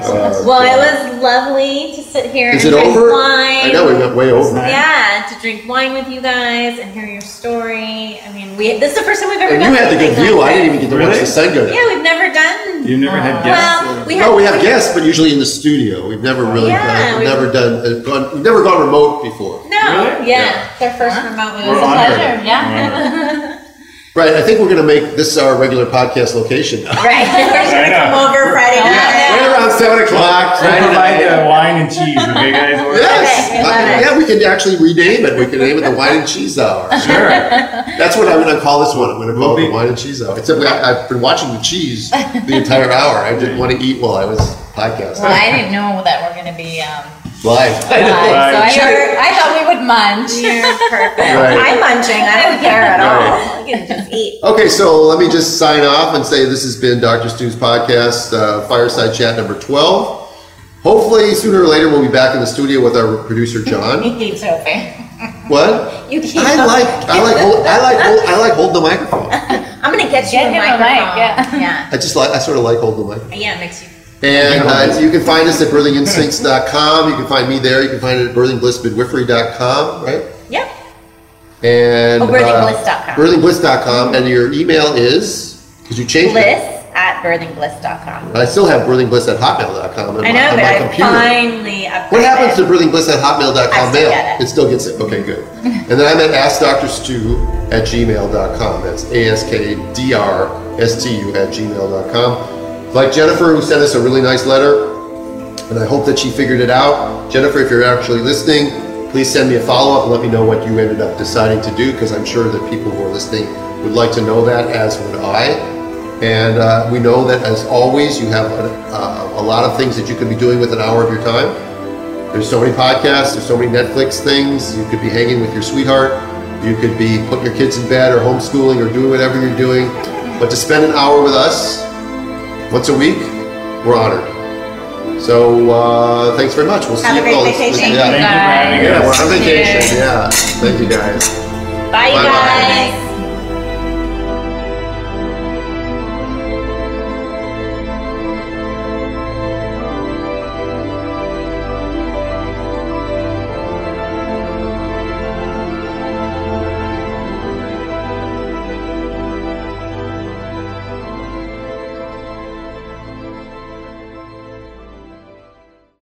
Uh, well, it was lovely to sit here Is and drink over? wine. I know, we went way over. Yeah, to drink wine with you guys and hear your story. I mean, we this is the first time we've ever and done. And you had the good view. Like I didn't even get to really? watch the sun go down. Yeah, we've never done. You've never uh, had guests? Well, we no, we have guests, but usually in the studio. We've never really yeah, done, we've never done, gone, we've never gone remote before. No, really? yeah. yeah. Their first huh? remote was We're a pleasure. Yeah. Right, I think we're going to make this our regular podcast location now. Right, we're just going to come over Friday night. Yeah. Right around seven o'clock. We'll provide the wine and cheese, okay, guys? Yes. Okay, I, yeah, we can actually rename it. We can name it the Wine and Cheese Hour. Sure. That's what I'm going to call this one. I'm going to call it the Wine and Cheese Hour. Except I, I've been watching the cheese the entire hour. I didn't want to eat while I was podcasting. Well, I didn't know that we're going to be... Um, Live. Live. Live. So I, heard, I thought we would munch. You're perfect. Right. I'm munching. I don't care at all. all. Right. I can just eat. Okay, so let me just sign off and say this has been Doctor Stu's Podcast, uh, Fireside Chat number twelve. Hopefully, sooner or later, we'll be back in the studio with our producer, John. You keep hoping. What? You keep I hoping. like. I like. Hold, I like. Hold, I like holding the microphone. I'm gonna get, get you a microphone. Mic, yeah. yeah. I just like. I sort of like holding the microphone. Yeah, it makes you. And uh, you can find us at birthing instincts dot com. You can find me there. You can find it at birthing bliss midwifery dot com, right? Yep. And oh, birthing bliss dot com. Uh, birthing bliss dot com. And your email is, because you changed bliss it. Bliss at birthing bliss dot com. I still have birthingbliss at hotmail dot com. On I know, my, on but my I computer. finally upgraded. What happens to birthingbliss at hotmail dot com mail? It. it still gets it. Okay, good. And then I'm at askdrstu at gmail dot com. That's A S K D R S T U at gmail dot com. Like Jennifer, who sent us a really nice letter, and I hope that she figured it out. Jennifer, if you're actually listening, please send me a follow-up and let me know what you ended up deciding to do, because I'm sure that people who are listening would like to know that, as would I. And uh, we know that, as always, you have a, uh, a lot of things that you could be doing with an hour of your time. There's so many podcasts, there's so many Netflix things. You could be hanging with your sweetheart. You could be putting your kids in bed or homeschooling or doing whatever you're doing. But to spend an hour with us, once a week, we're honored. So uh, thanks very much. We'll see you all. Have a great vacation. Yeah, thank you for having us. Yeah, we're on vacation. Yeah, thank you guys. Bye, you guys.